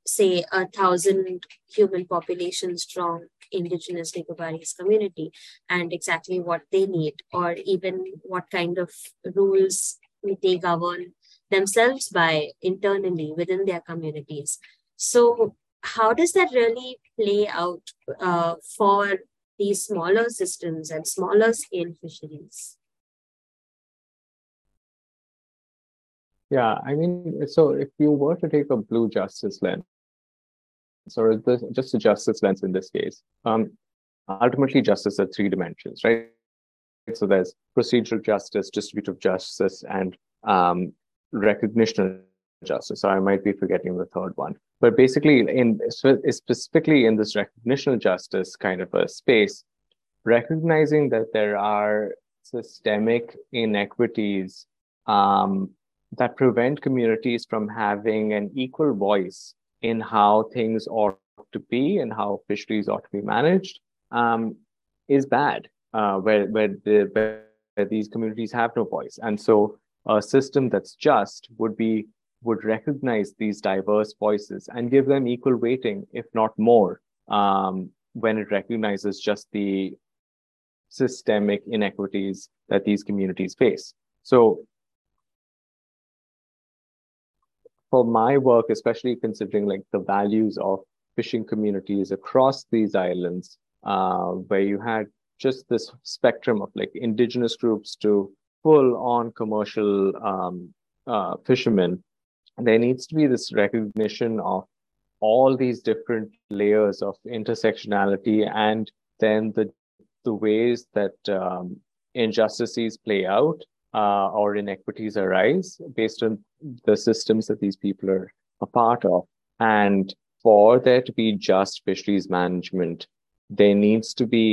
say, a thousand human population strong indigenous Nicobarese community and exactly what they need, or even what kind of rules they govern themselves by internally within their communities. So how does that really play out uh, for these smaller systems and smaller scale fisheries? Yeah, I mean, so if you were to take a blue justice lens, or this, just a justice lens in this case, um, ultimately justice are three dimensions, right? So there's procedural justice, distributive justice, and um, recognition justice. So I might be forgetting the third one. But basically, in specifically in this recognitional justice kind of a space, recognizing that there are systemic inequities um, that prevent communities from having an equal voice in how things ought to be and how fisheries ought to be managed um, is bad, uh, where, where, the, where these communities have no voice. And so a system that's just would be would recognize these diverse voices and give them equal weighting, if not more, um, when it recognizes just the systemic inequities that these communities face. So for my work, especially considering like the values of fishing communities across these islands, uh, where you had just this spectrum of like indigenous groups to full on commercial um, uh, fishermen, there needs to be this recognition of all these different layers of intersectionality, and then the, the ways that um, injustices play out Uh, or inequities arise based on the systems that these people are a part of. And for there to be just fisheries management, there needs to be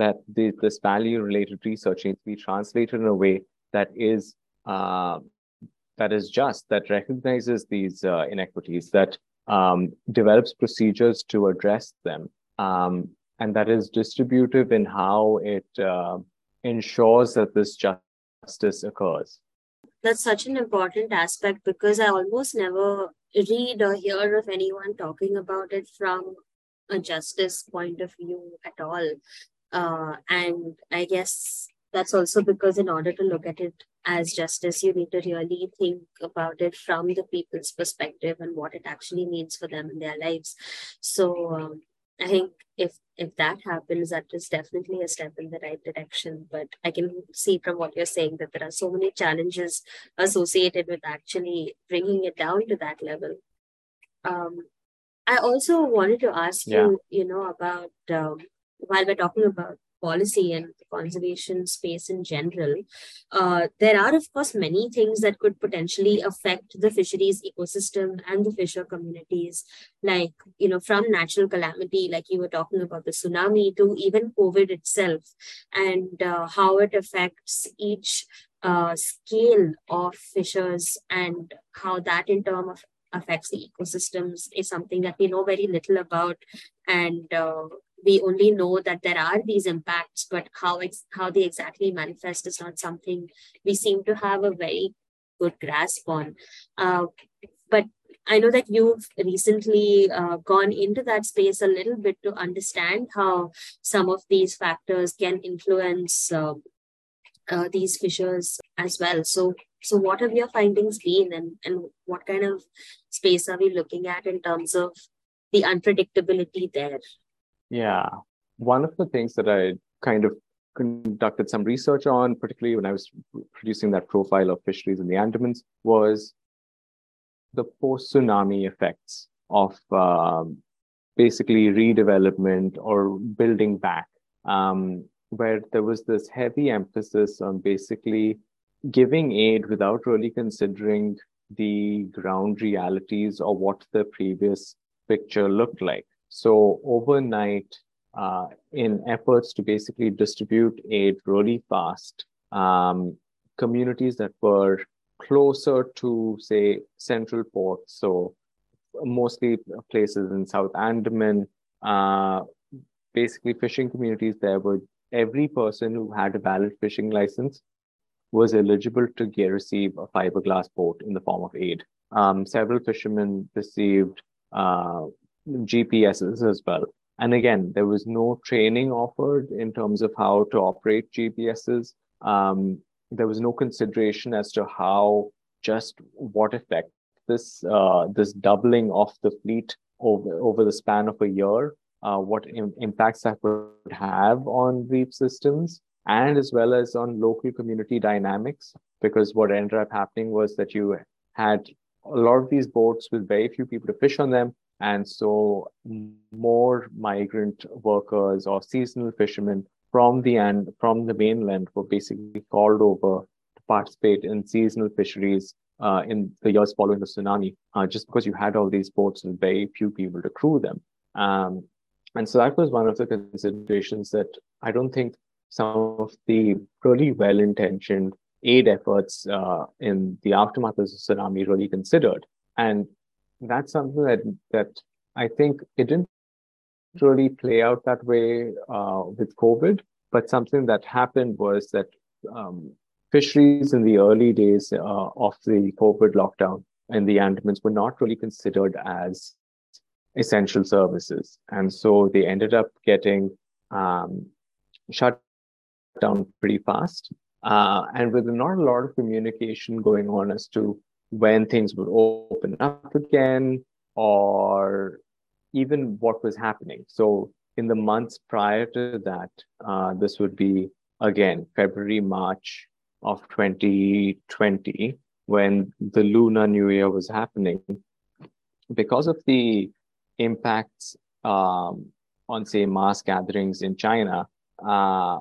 that the, this value-related research needs to be translated in a way that is uh, that is just, that recognizes these uh, inequities, that um, develops procedures to address them, um, and that is distributive in how it uh, ensures that this justice occurs. That's such an important aspect, because I almost never read or hear of anyone talking about it from a justice point of view at all. Uh, and I guess that's also because in order to look at it as justice, you need to really think about it from the people's perspective and what it actually means for them in their lives. So um, I think if if that happens, that is definitely a step in the right direction. But I can see from what you're saying that there are so many challenges associated with actually bringing it down to that level. Um, I also wanted to ask yeah. you, you know, about, um, while we're talking about policy and the conservation space in general, uh, there are, of course, many things that could potentially affect the fisheries ecosystem and the fisher communities, like, you know, from natural calamity, like you were talking about the tsunami, to even COVID itself, and uh, how it affects each uh, scale of fishers, and how that in terms of affects the ecosystems is something that we know very little about. And uh, we only know that there are these impacts, but how ex- how they exactly manifest is not something we seem to have a very good grasp on. Uh, but I know that you've recently uh, gone into that space a little bit to understand how some of these factors can influence uh, uh, these fishers as well. So, so what have your findings been, and, and what kind of space are we looking at in terms of the unpredictability there? Yeah. One of the things that I kind of conducted some research on, particularly when I was producing that profile of fisheries in the Andamans, was the post-tsunami effects of um, basically redevelopment or building back, um, where there was this heavy emphasis on basically giving aid without really considering the ground realities or what the previous picture looked like. So overnight, uh, in efforts to basically distribute aid really fast, um, communities that were closer to, say, central ports, so mostly places in South Andaman, uh, basically fishing communities there were, every person who had a valid fishing license was eligible to get, receive a fiberglass boat in the form of aid. Um, several fishermen received uh, G P S's as well. And again, there was no training offered in terms of how to operate G P S's. Um, there was no consideration as to how, just what effect this, uh, this doubling of the fleet over, over the span of a year, uh, what im- impacts that would have on reef systems, and as well as on local community dynamics, because what ended up happening was that you had a lot of these boats with very few people to fish on them, and so more migrant workers or seasonal fishermen from the and from the mainland were basically called over to participate in seasonal fisheries uh, in the years following the tsunami, uh, just because you had all these boats with very few people to crew them. Um, and so that was one of the considerations that I don't think some of the really well-intentioned aid efforts uh, in the aftermath of the tsunami really considered. And that's something that, that I think it didn't really play out that way uh, with COVID, but something that happened was that um, fisheries in the early days uh, of the COVID lockdown in the Andamans were not really considered as essential services. And so they ended up getting um, shut down pretty fast, uh, and with not a lot of communication going on as to when things would open up again or even what was happening. So in the months prior to that, uh, this would be again February, March of twenty twenty, when the Lunar New Year was happening. Because of the impacts um, on, say, mass gatherings in China, uh,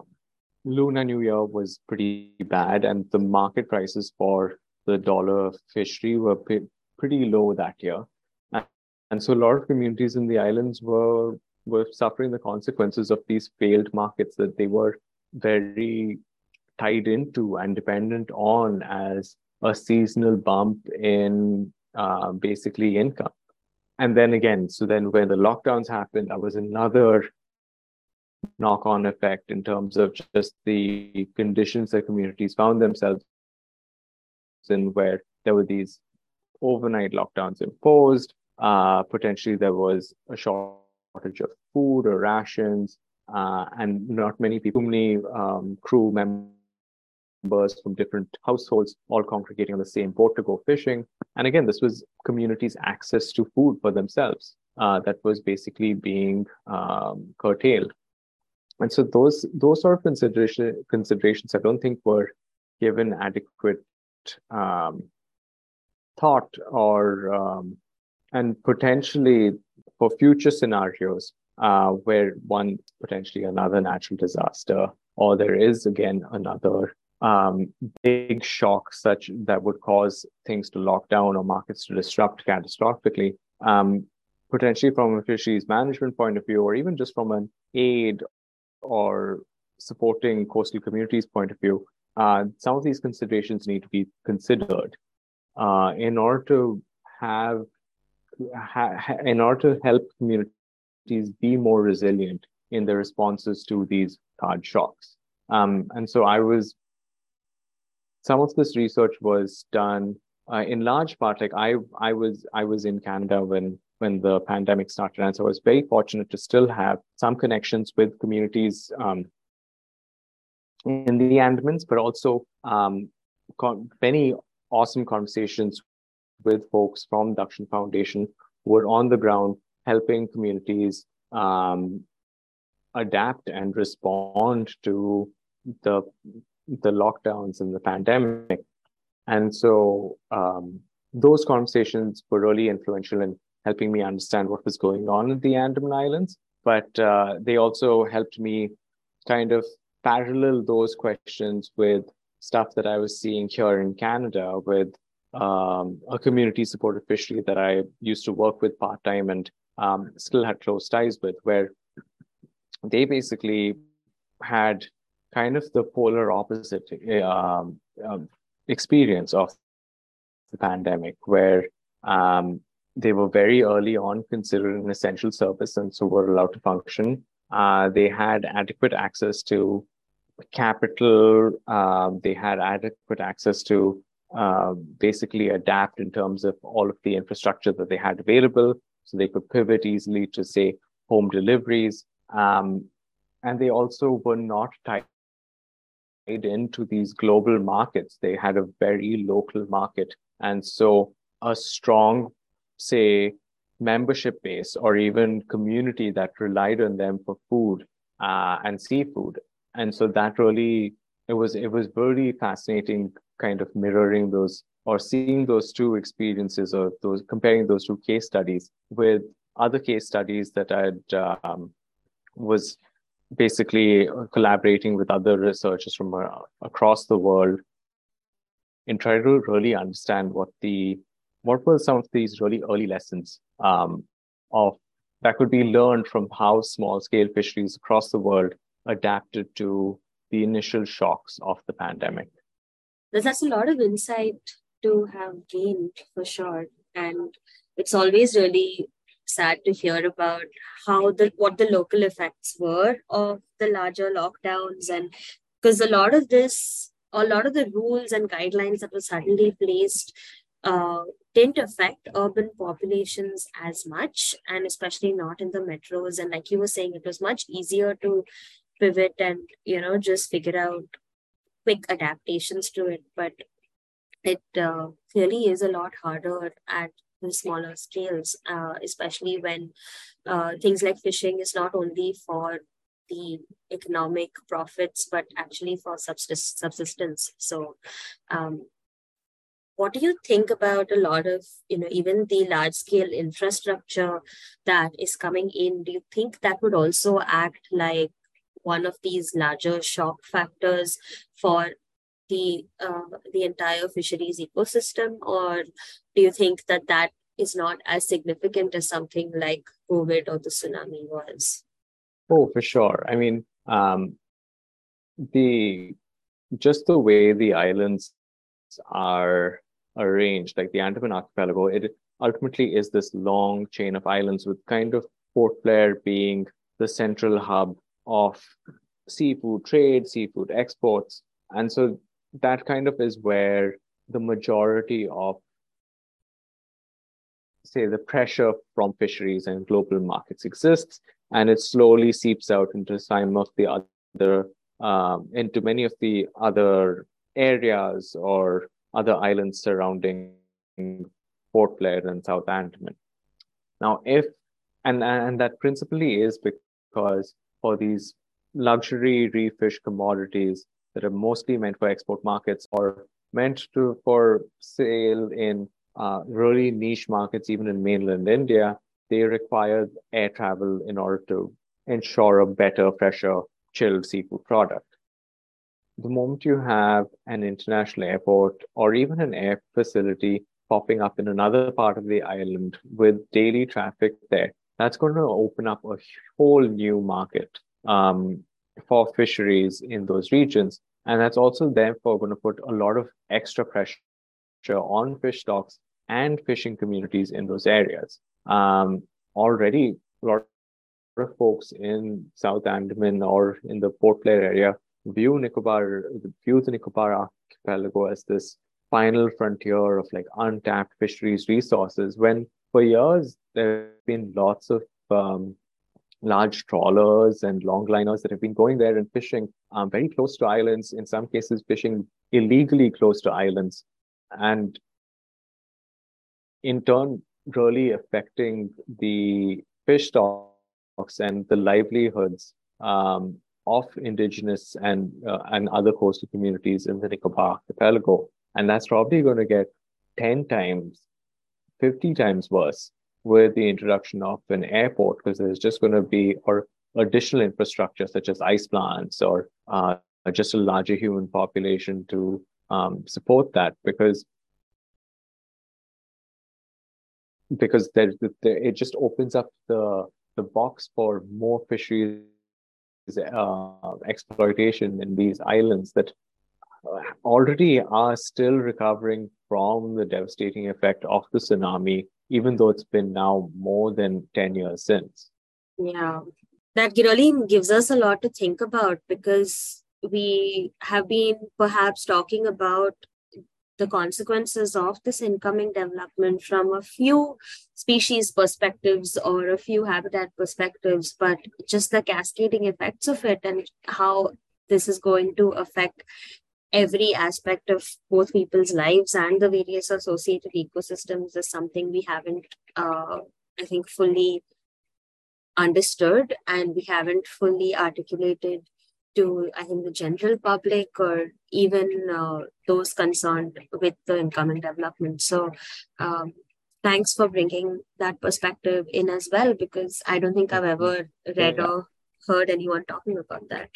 Lunar New Year was pretty bad, and the market prices for the dollar fishery were p- pretty low that year. And, and so a lot of communities in the islands were, were suffering the consequences of these failed markets that they were very tied into and dependent on as a seasonal bump in uh, basically income. And then again, so then when the lockdowns happened, that was another knock-on effect in terms of just the conditions that communities found themselves in, where there were these overnight lockdowns imposed. Uh, potentially there was a shortage of food or rations, uh, and not many people, many um, crew members from different households all congregating on the same boat to go fishing. And again, this was communities' access to food for themselves uh, that was basically being um, curtailed. And so those those sort of consideration, considerations I don't think were given adequate um, thought, or um, and potentially for future scenarios uh, where one potentially another natural disaster, or there is again another um, big shock such that would cause things to lock down or markets to disrupt catastrophically, um, potentially from a fisheries management point of view, or even just from an aid or supporting coastal communities point of view, uh, some of these considerations need to be considered uh, in order to have, ha- in order to help communities be more resilient in their responses to these hard shocks. Um, and so I was, some of this research was done uh, in large part, like I, I was, I was in Canada when when the pandemic started. And so I was very fortunate to still have some connections with communities um, in the Andamans, but also um, con- many awesome conversations with folks from Dakshin Foundation who are on the ground helping communities um, adapt and respond to the, the lockdowns and the pandemic. And so um, those conversations were really influential in helping me understand what was going on in the Andaman Islands. But uh, they also helped me kind of parallel those questions with stuff that I was seeing here in Canada with um, a community-supported fishery that I used to work with part-time and um, still had close ties with, where they basically had kind of the polar opposite uh, um, experience of the pandemic, where um, they were very early on considered an essential service and so were allowed to function. Uh, they had adequate access to capital. Uh, they had adequate access to uh, basically adapt in terms of all of the infrastructure that they had available. So they could pivot easily to, say, home deliveries. Um, and they also were not tied into these global markets. They had a very local market. And so a strong, say, membership base or even community that relied on them for food uh, and seafood. And so that really, it was it was really fascinating kind of mirroring those or seeing those two experiences or those comparing those two case studies with other case studies that I'd um, was basically collaborating with other researchers from uh, across the world in trying to really understand what the what were some of these really early lessons um, of that could be learned from how small-scale fisheries across the world adapted to the initial shocks of the pandemic. That's a lot of insight to have gained, for sure. And it's always really sad to hear about how the what the local effects were of the larger lockdowns. And because a lot of this, a lot of the rules and guidelines that were suddenly placed uh, didn't affect urban populations as much, and especially not in the metros. And like you were saying, it was much easier to pivot and, you know, just figure out quick adaptations to it. But it uh, really is a lot harder at the smaller scales, uh, especially when uh, things like fishing is not only for the economic profits, but actually for subsist- subsistence. So, um, what do you think about a lot of, you know, even the large scale infrastructure that is coming in? Do you think that would also act like one of these larger shock factors for the uh, the entire fisheries ecosystem? Or do you think that that is not as significant as something like COVID or the tsunami was? Oh, for sure. I mean, um, the just the way the islands are arranged, like the Andaman archipelago, it ultimately is this long chain of islands with kind of Port Blair being the central hub of seafood trade, seafood exports. And so that kind of is where the majority of, say, the pressure from fisheries and global markets exists, and it slowly seeps out into some of the other, um, into many of the other areas or other islands surrounding Port Blair and South Andaman. Now, if, and, and that principally is because for these luxury reef fish commodities that are mostly meant for export markets or meant to for sale in uh, really niche markets, even in mainland India, they require air travel in order to ensure a better, fresher, chilled seafood product. The moment you have an international airport or even an air facility popping up in another part of the island with daily traffic there, that's going to open up a whole new market um, for fisheries in those regions. And that's also therefore going to put a lot of extra pressure on fish stocks and fishing communities in those areas. Um, already, a lot of folks in South Andaman or in the Port Blair area view Nicobar, view the Nicobar archipelago as this final frontier of like untapped fisheries resources, when for years there have been lots of um, large trawlers and longliners that have been going there and fishing um, very close to islands, in some cases fishing illegally close to islands. And in turn really affecting the fish stocks and the livelihoods um, of indigenous and uh, and other coastal communities in the Nicobar archipelago. And that's probably going to get ten times, fifty times worse with the introduction of an airport, because there's just going to be or additional infrastructure such as ice plants or uh, just a larger human population to um, support that, because because there, there, it just opens up the the box for more fisheries uh, exploitation in these islands that already are still recovering from the devastating effect of the tsunami, even though it's been now more than ten years since. Yeah, that really gives us a lot to think about, because we have been perhaps talking about the consequences of this incoming development from a few species perspectives or a few habitat perspectives, but just the cascading effects of it and how this is going to affect every aspect of both people's lives and the various associated ecosystems is something we haven't, uh, I think, fully understood, and we haven't fully articulated to, I think, the general public or even uh, those concerned with the incoming development. So um, thanks for bringing that perspective in as well, because I don't think I've ever read or heard anyone talking about that.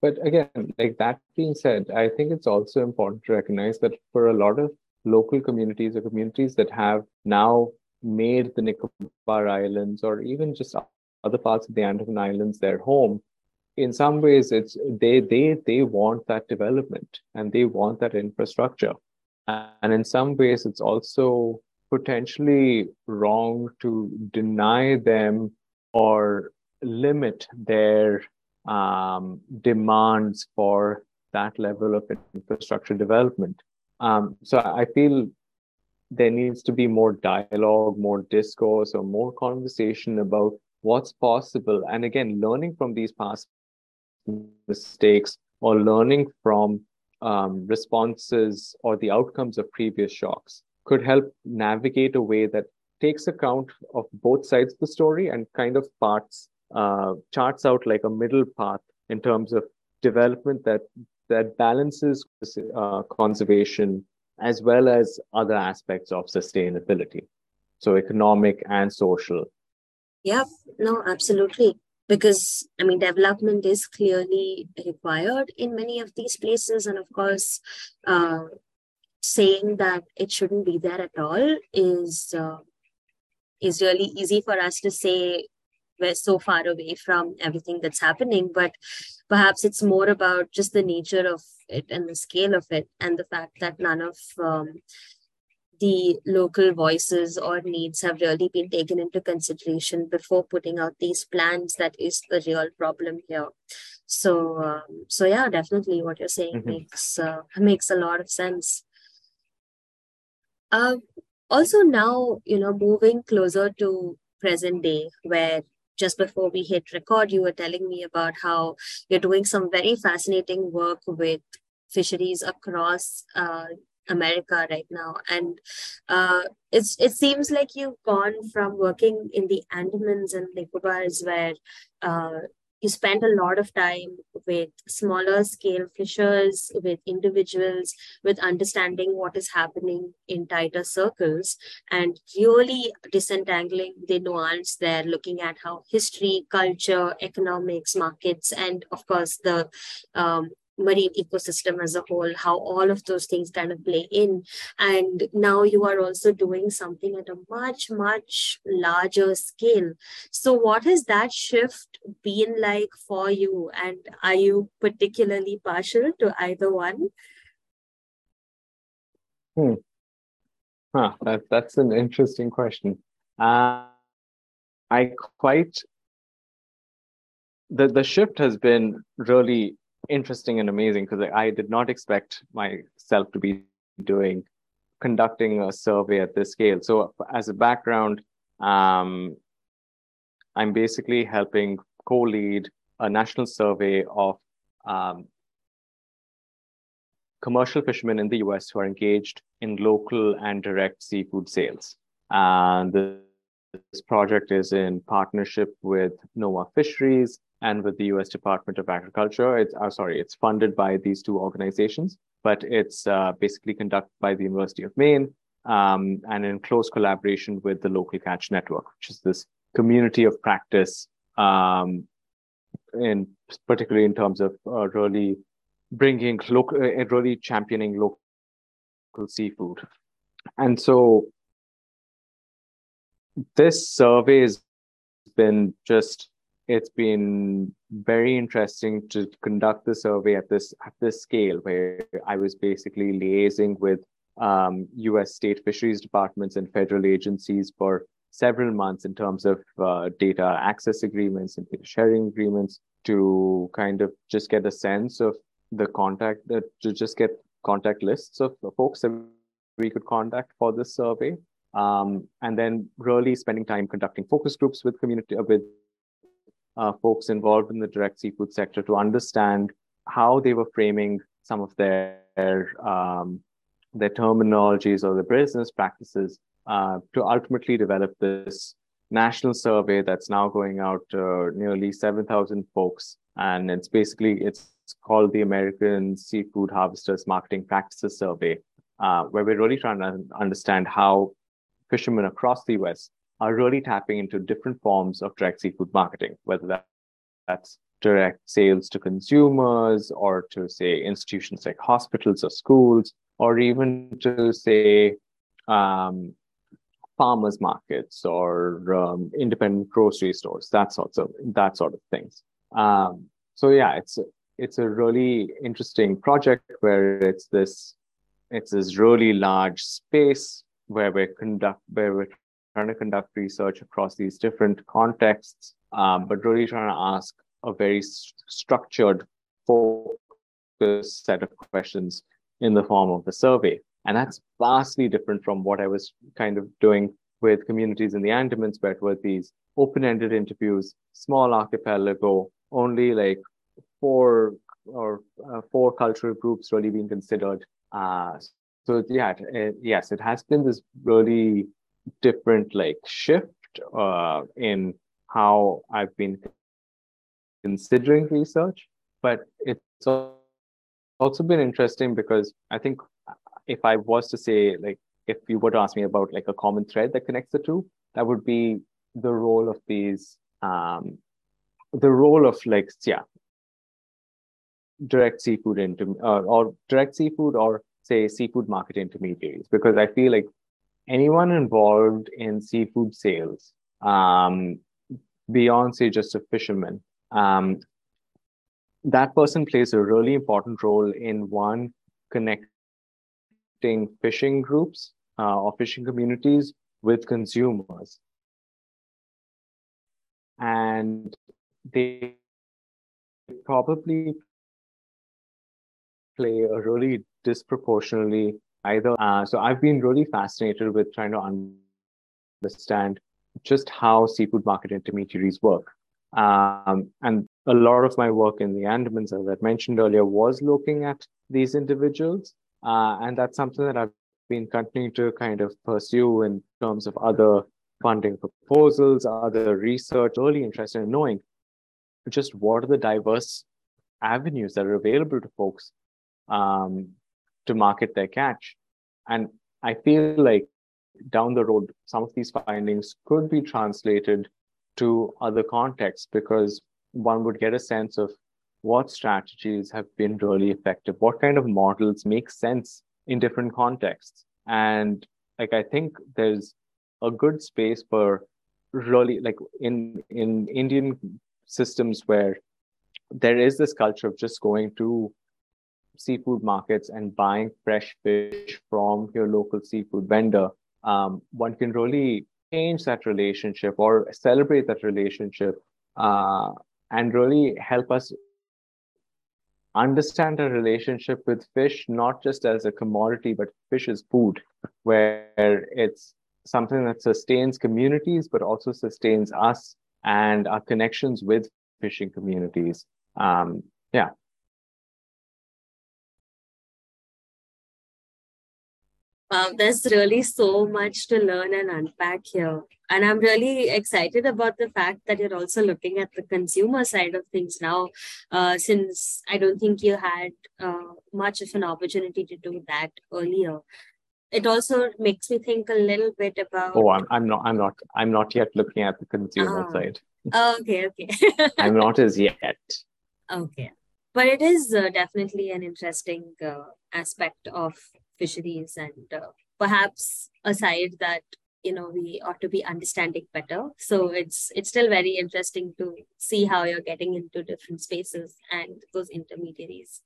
But again, like that being said, I think it's also important to recognize that for a lot of local communities or communities that have now made the Nicobar Islands or even just other parts of the Andaman Islands their home, in some ways, it's they they they want that development and they want that infrastructure. And in some ways, it's also potentially wrong to deny them or limit their um, demands for that level of infrastructure development. Um, so I feel there needs to be more dialogue, more discourse, or more conversation about what's possible. And again, learning from these past mistakes or learning from um, responses or the outcomes of previous shocks could help navigate a way that takes account of both sides of the story and kind of parts, uh, charts out like a middle path in terms of development that that balances uh, conservation as well as other aspects of sustainability, so economic and social. Yeah, no, absolutely. Because, I mean, development is clearly required in many of these places. And of course, uh, saying that it shouldn't be there at all is uh, is really easy for us to say. We're so far away from everything that's happening, but perhaps it's more about just the nature of it and the scale of it and the fact that none of um, the local voices or needs have really been taken into consideration before putting out these plans. That is the real problem here. So, um, so yeah, definitely what you're saying mm-hmm. makes uh, makes a lot of sense. Uh, also now, you know, moving closer to present day, where just before we hit record, you were telling me about how you're doing some very fascinating work with fisheries across uh, America right now. And uh, it's it seems like you've gone from working in the Andamans and Nicobars, where uh, you spent a lot of time with smaller scale fishers, with individuals, with understanding what is happening in tighter circles and really disentangling the nuance there, looking at how history, culture, economics, markets, and of course the um, marine ecosystem as a whole, how all of those things kind of play in. And now you are also doing something at a much, much larger scale. So what has that shift been like for you? And are you particularly partial to either one? Hmm. Huh, that, that's an interesting question. Uh, I quite... The, the shift has been really interesting and amazing, because I did not expect myself to be doing conducting a survey at this scale. So as a background, um, I'm basically helping co-lead a national survey of um, commercial fishermen in the U S who are engaged in local and direct seafood sales. And this project is in partnership with NOAA Fisheries and with the U S Department of Agriculture. It's oh, sorry, it's funded by these two organizations, but it's uh, basically conducted by the University of Maine um, and in close collaboration with the Local Catch Network, which is this community of practice, um, in particularly in terms of uh, really bringing local, uh, really championing local seafood. And so this survey has been just, it's been very interesting to conduct the survey at this at this scale, where I was basically liaising with um, U S state fisheries departments and federal agencies for several months in terms of uh, data access agreements and data sharing agreements to kind of just get a sense of the contact, uh, to just get contact lists of the folks that we could contact for this survey. Um, and then really spending time conducting focus groups with community, uh, with Uh, folks involved in the direct seafood sector to understand how they were framing some of their um, their terminologies or their business practices uh, to ultimately develop this national survey that's now going out to nearly seven thousand folks. And it's basically, it's called the American Seafood Harvesters Marketing Practices Survey, uh, where we're really trying to understand how fishermen across the U S are really tapping into different forms of direct seafood marketing, whether that, that's direct sales to consumers or to, say, institutions like hospitals or schools, or even to, say, um, farmers markets or um, independent grocery stores, that sort of, that sort of things. Um, so yeah, it's, it's a really interesting project where it's this, it's this really large space where we're conduct, where we're trying to conduct research across these different contexts, um, but really trying to ask a very st structured, focused set of questions in the form of the survey. And that's vastly different from what I was kind of doing with communities in the Andamans, where it were these open-ended interviews, small archipelago, only like four or uh, four cultural groups really being considered. Uh, so yeah, it, yes, it has been this really different like shift uh, in how I've been considering research, but it's also been interesting because I think if I was to say, like, if you were to ask me about like a common thread that connects the two, that would be the role of these, um, the role of like, yeah, direct seafood into, uh, or direct seafood or say seafood market intermediaries, because I feel like anyone involved in seafood sales, um, beyond, say, just a fisherman, um, that person plays a really important role in, one, connecting fishing groups uh, or fishing communities with consumers. And they probably play a really disproportionately either. Uh, so I've been really fascinated with trying to understand just how seafood market intermediaries work. Um, and a lot of my work in the Andamans, as I mentioned earlier, was looking at these individuals. Uh, and that's something that I've been continuing to kind of pursue in terms of other funding proposals, other research, really interested in knowing just what are the diverse avenues that are available to folks um, to market their catch. And I feel like down the road, some of these findings could be translated to other contexts, because one would get a sense of what strategies have been really effective, what kind of models make sense in different contexts. And like, I think there's a good space for really like in, in Indian systems where there is this culture of just going to seafood markets and buying fresh fish from your local seafood vendor, um, one can really change that relationship or celebrate that relationship uh, and really help us understand our relationship with fish, not just as a commodity, but fish is food, where it's something that sustains communities, but also sustains us and our connections with fishing communities. Um, yeah. Wow, there's really so much to learn and unpack here. And I'm really excited about the fact that you're also looking at the consumer side of things now, uh, since I don't think you had uh, much of an opportunity to do that earlier. It also makes me think a little bit about... Oh, I'm, I'm not, I'm not, I'm not yet looking at the consumer ah. side. Oh, okay, okay. I'm not as yet. Okay. But it is uh, definitely an interesting uh, aspect of fisheries, and uh, perhaps a side that, you know, we ought to be understanding better. So it's it's still very interesting to see how you're getting into different spaces and those intermediaries.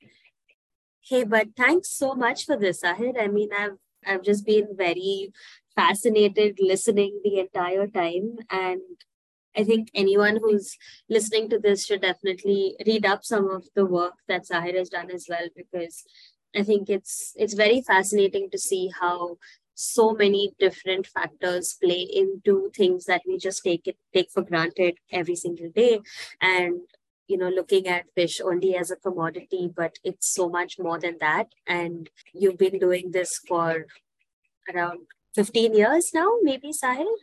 Hey, but thanks so much for this, Sahir. I mean, I've I've just been very fascinated listening the entire time, and I think anyone who's listening to this should definitely read up some of the work that Sahir has done as well, because I think it's it's very fascinating to see how so many different factors play into things that we just take it take for granted every single day. And, you know, looking at fish only as a commodity, but it's so much more than that. And you've been doing this for around fifteen years now, maybe, Sahir?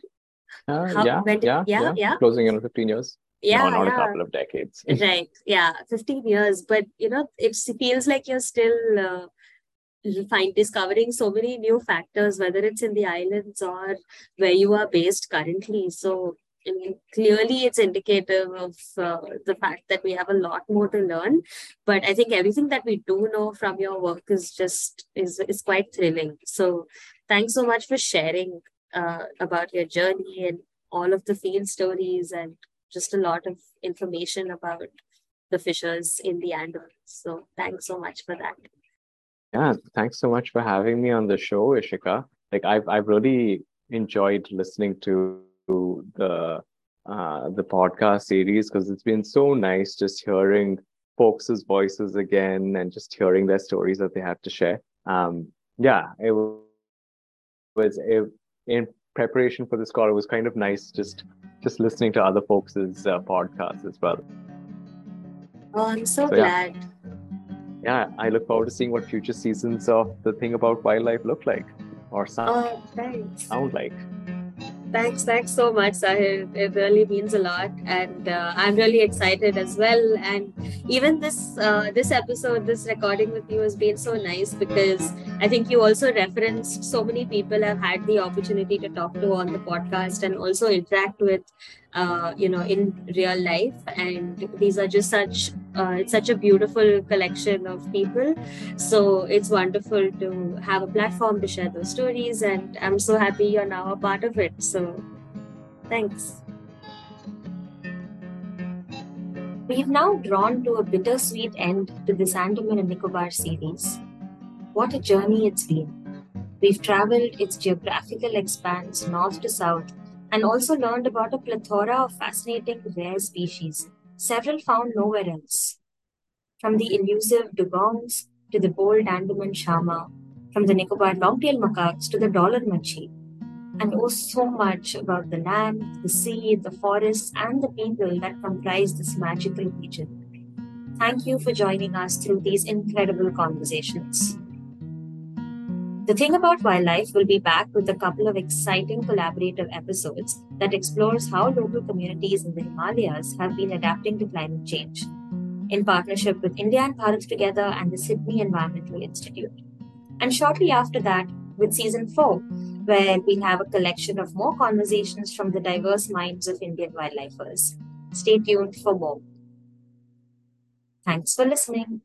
Uh, How, yeah, did, yeah, yeah, yeah, yeah. Closing in on fifteen years. Yeah, no, not yeah. a couple of decades. Right. Yeah, fifteen years. But, you know, it feels like you're still uh, find discovering so many new factors, whether it's in the islands or where you are based currently. So, I mean, clearly it's indicative of uh, the fact that we have a lot more to learn. But I think everything that we do know from your work is just is, is quite thrilling. So thanks so much for sharing uh, about your journey and all of the field stories, and just a lot of information about the fishers in the Andamans. So thanks so much for that. Yeah, thanks so much for having me on the show, Ishika. Like, I've I've really enjoyed listening to the uh, the podcast series, because it's been so nice just hearing folks' voices again and just hearing their stories that they have to share. Um, yeah, it was it, in preparation for this call. It was kind of nice just. just listening to other folks' uh, podcasts as well. Oh, I'm so, so glad. Yeah. yeah, I look forward to seeing what future seasons of The Thing About Wildlife look like or sound, oh, thanks. sound like. Thanks, thanks so much, Sahir. It really means a lot, and uh, I'm really excited as well. And even this uh, this episode, this recording with you has been so nice, because I think you also referenced so many people I've had the opportunity to talk to on the podcast and also interact with, uh, you know, in real life. And these are just such, uh, it's such a beautiful collection of people. So it's wonderful to have a platform to share those stories. And I'm so happy you're now a part of it. So thanks. We've now drawn to a bittersweet end to this Andaman and Nicobar series. What a journey it's been. We've traveled its geographical expanse north to south and also learned about a plethora of fascinating rare species, several found nowhere else. From the elusive dugongs to the bold Andaman Shama, from the Nicobar long-tailed macaques to the dollar machi, and oh so much about the land, the sea, the forests, and the people that comprise this magical region. Thank you for joining us through these incredible conversations. The Thing About Wildlife will be back with a couple of exciting collaborative episodes that explores how local communities in the Himalayas have been adapting to climate change, in partnership with India and Bharat Together and the Sydney Environmental Institute. And shortly after that, with Season four, where we'll have a collection of more conversations from the diverse minds of Indian wildlifers. Stay tuned for more. Thanks for listening.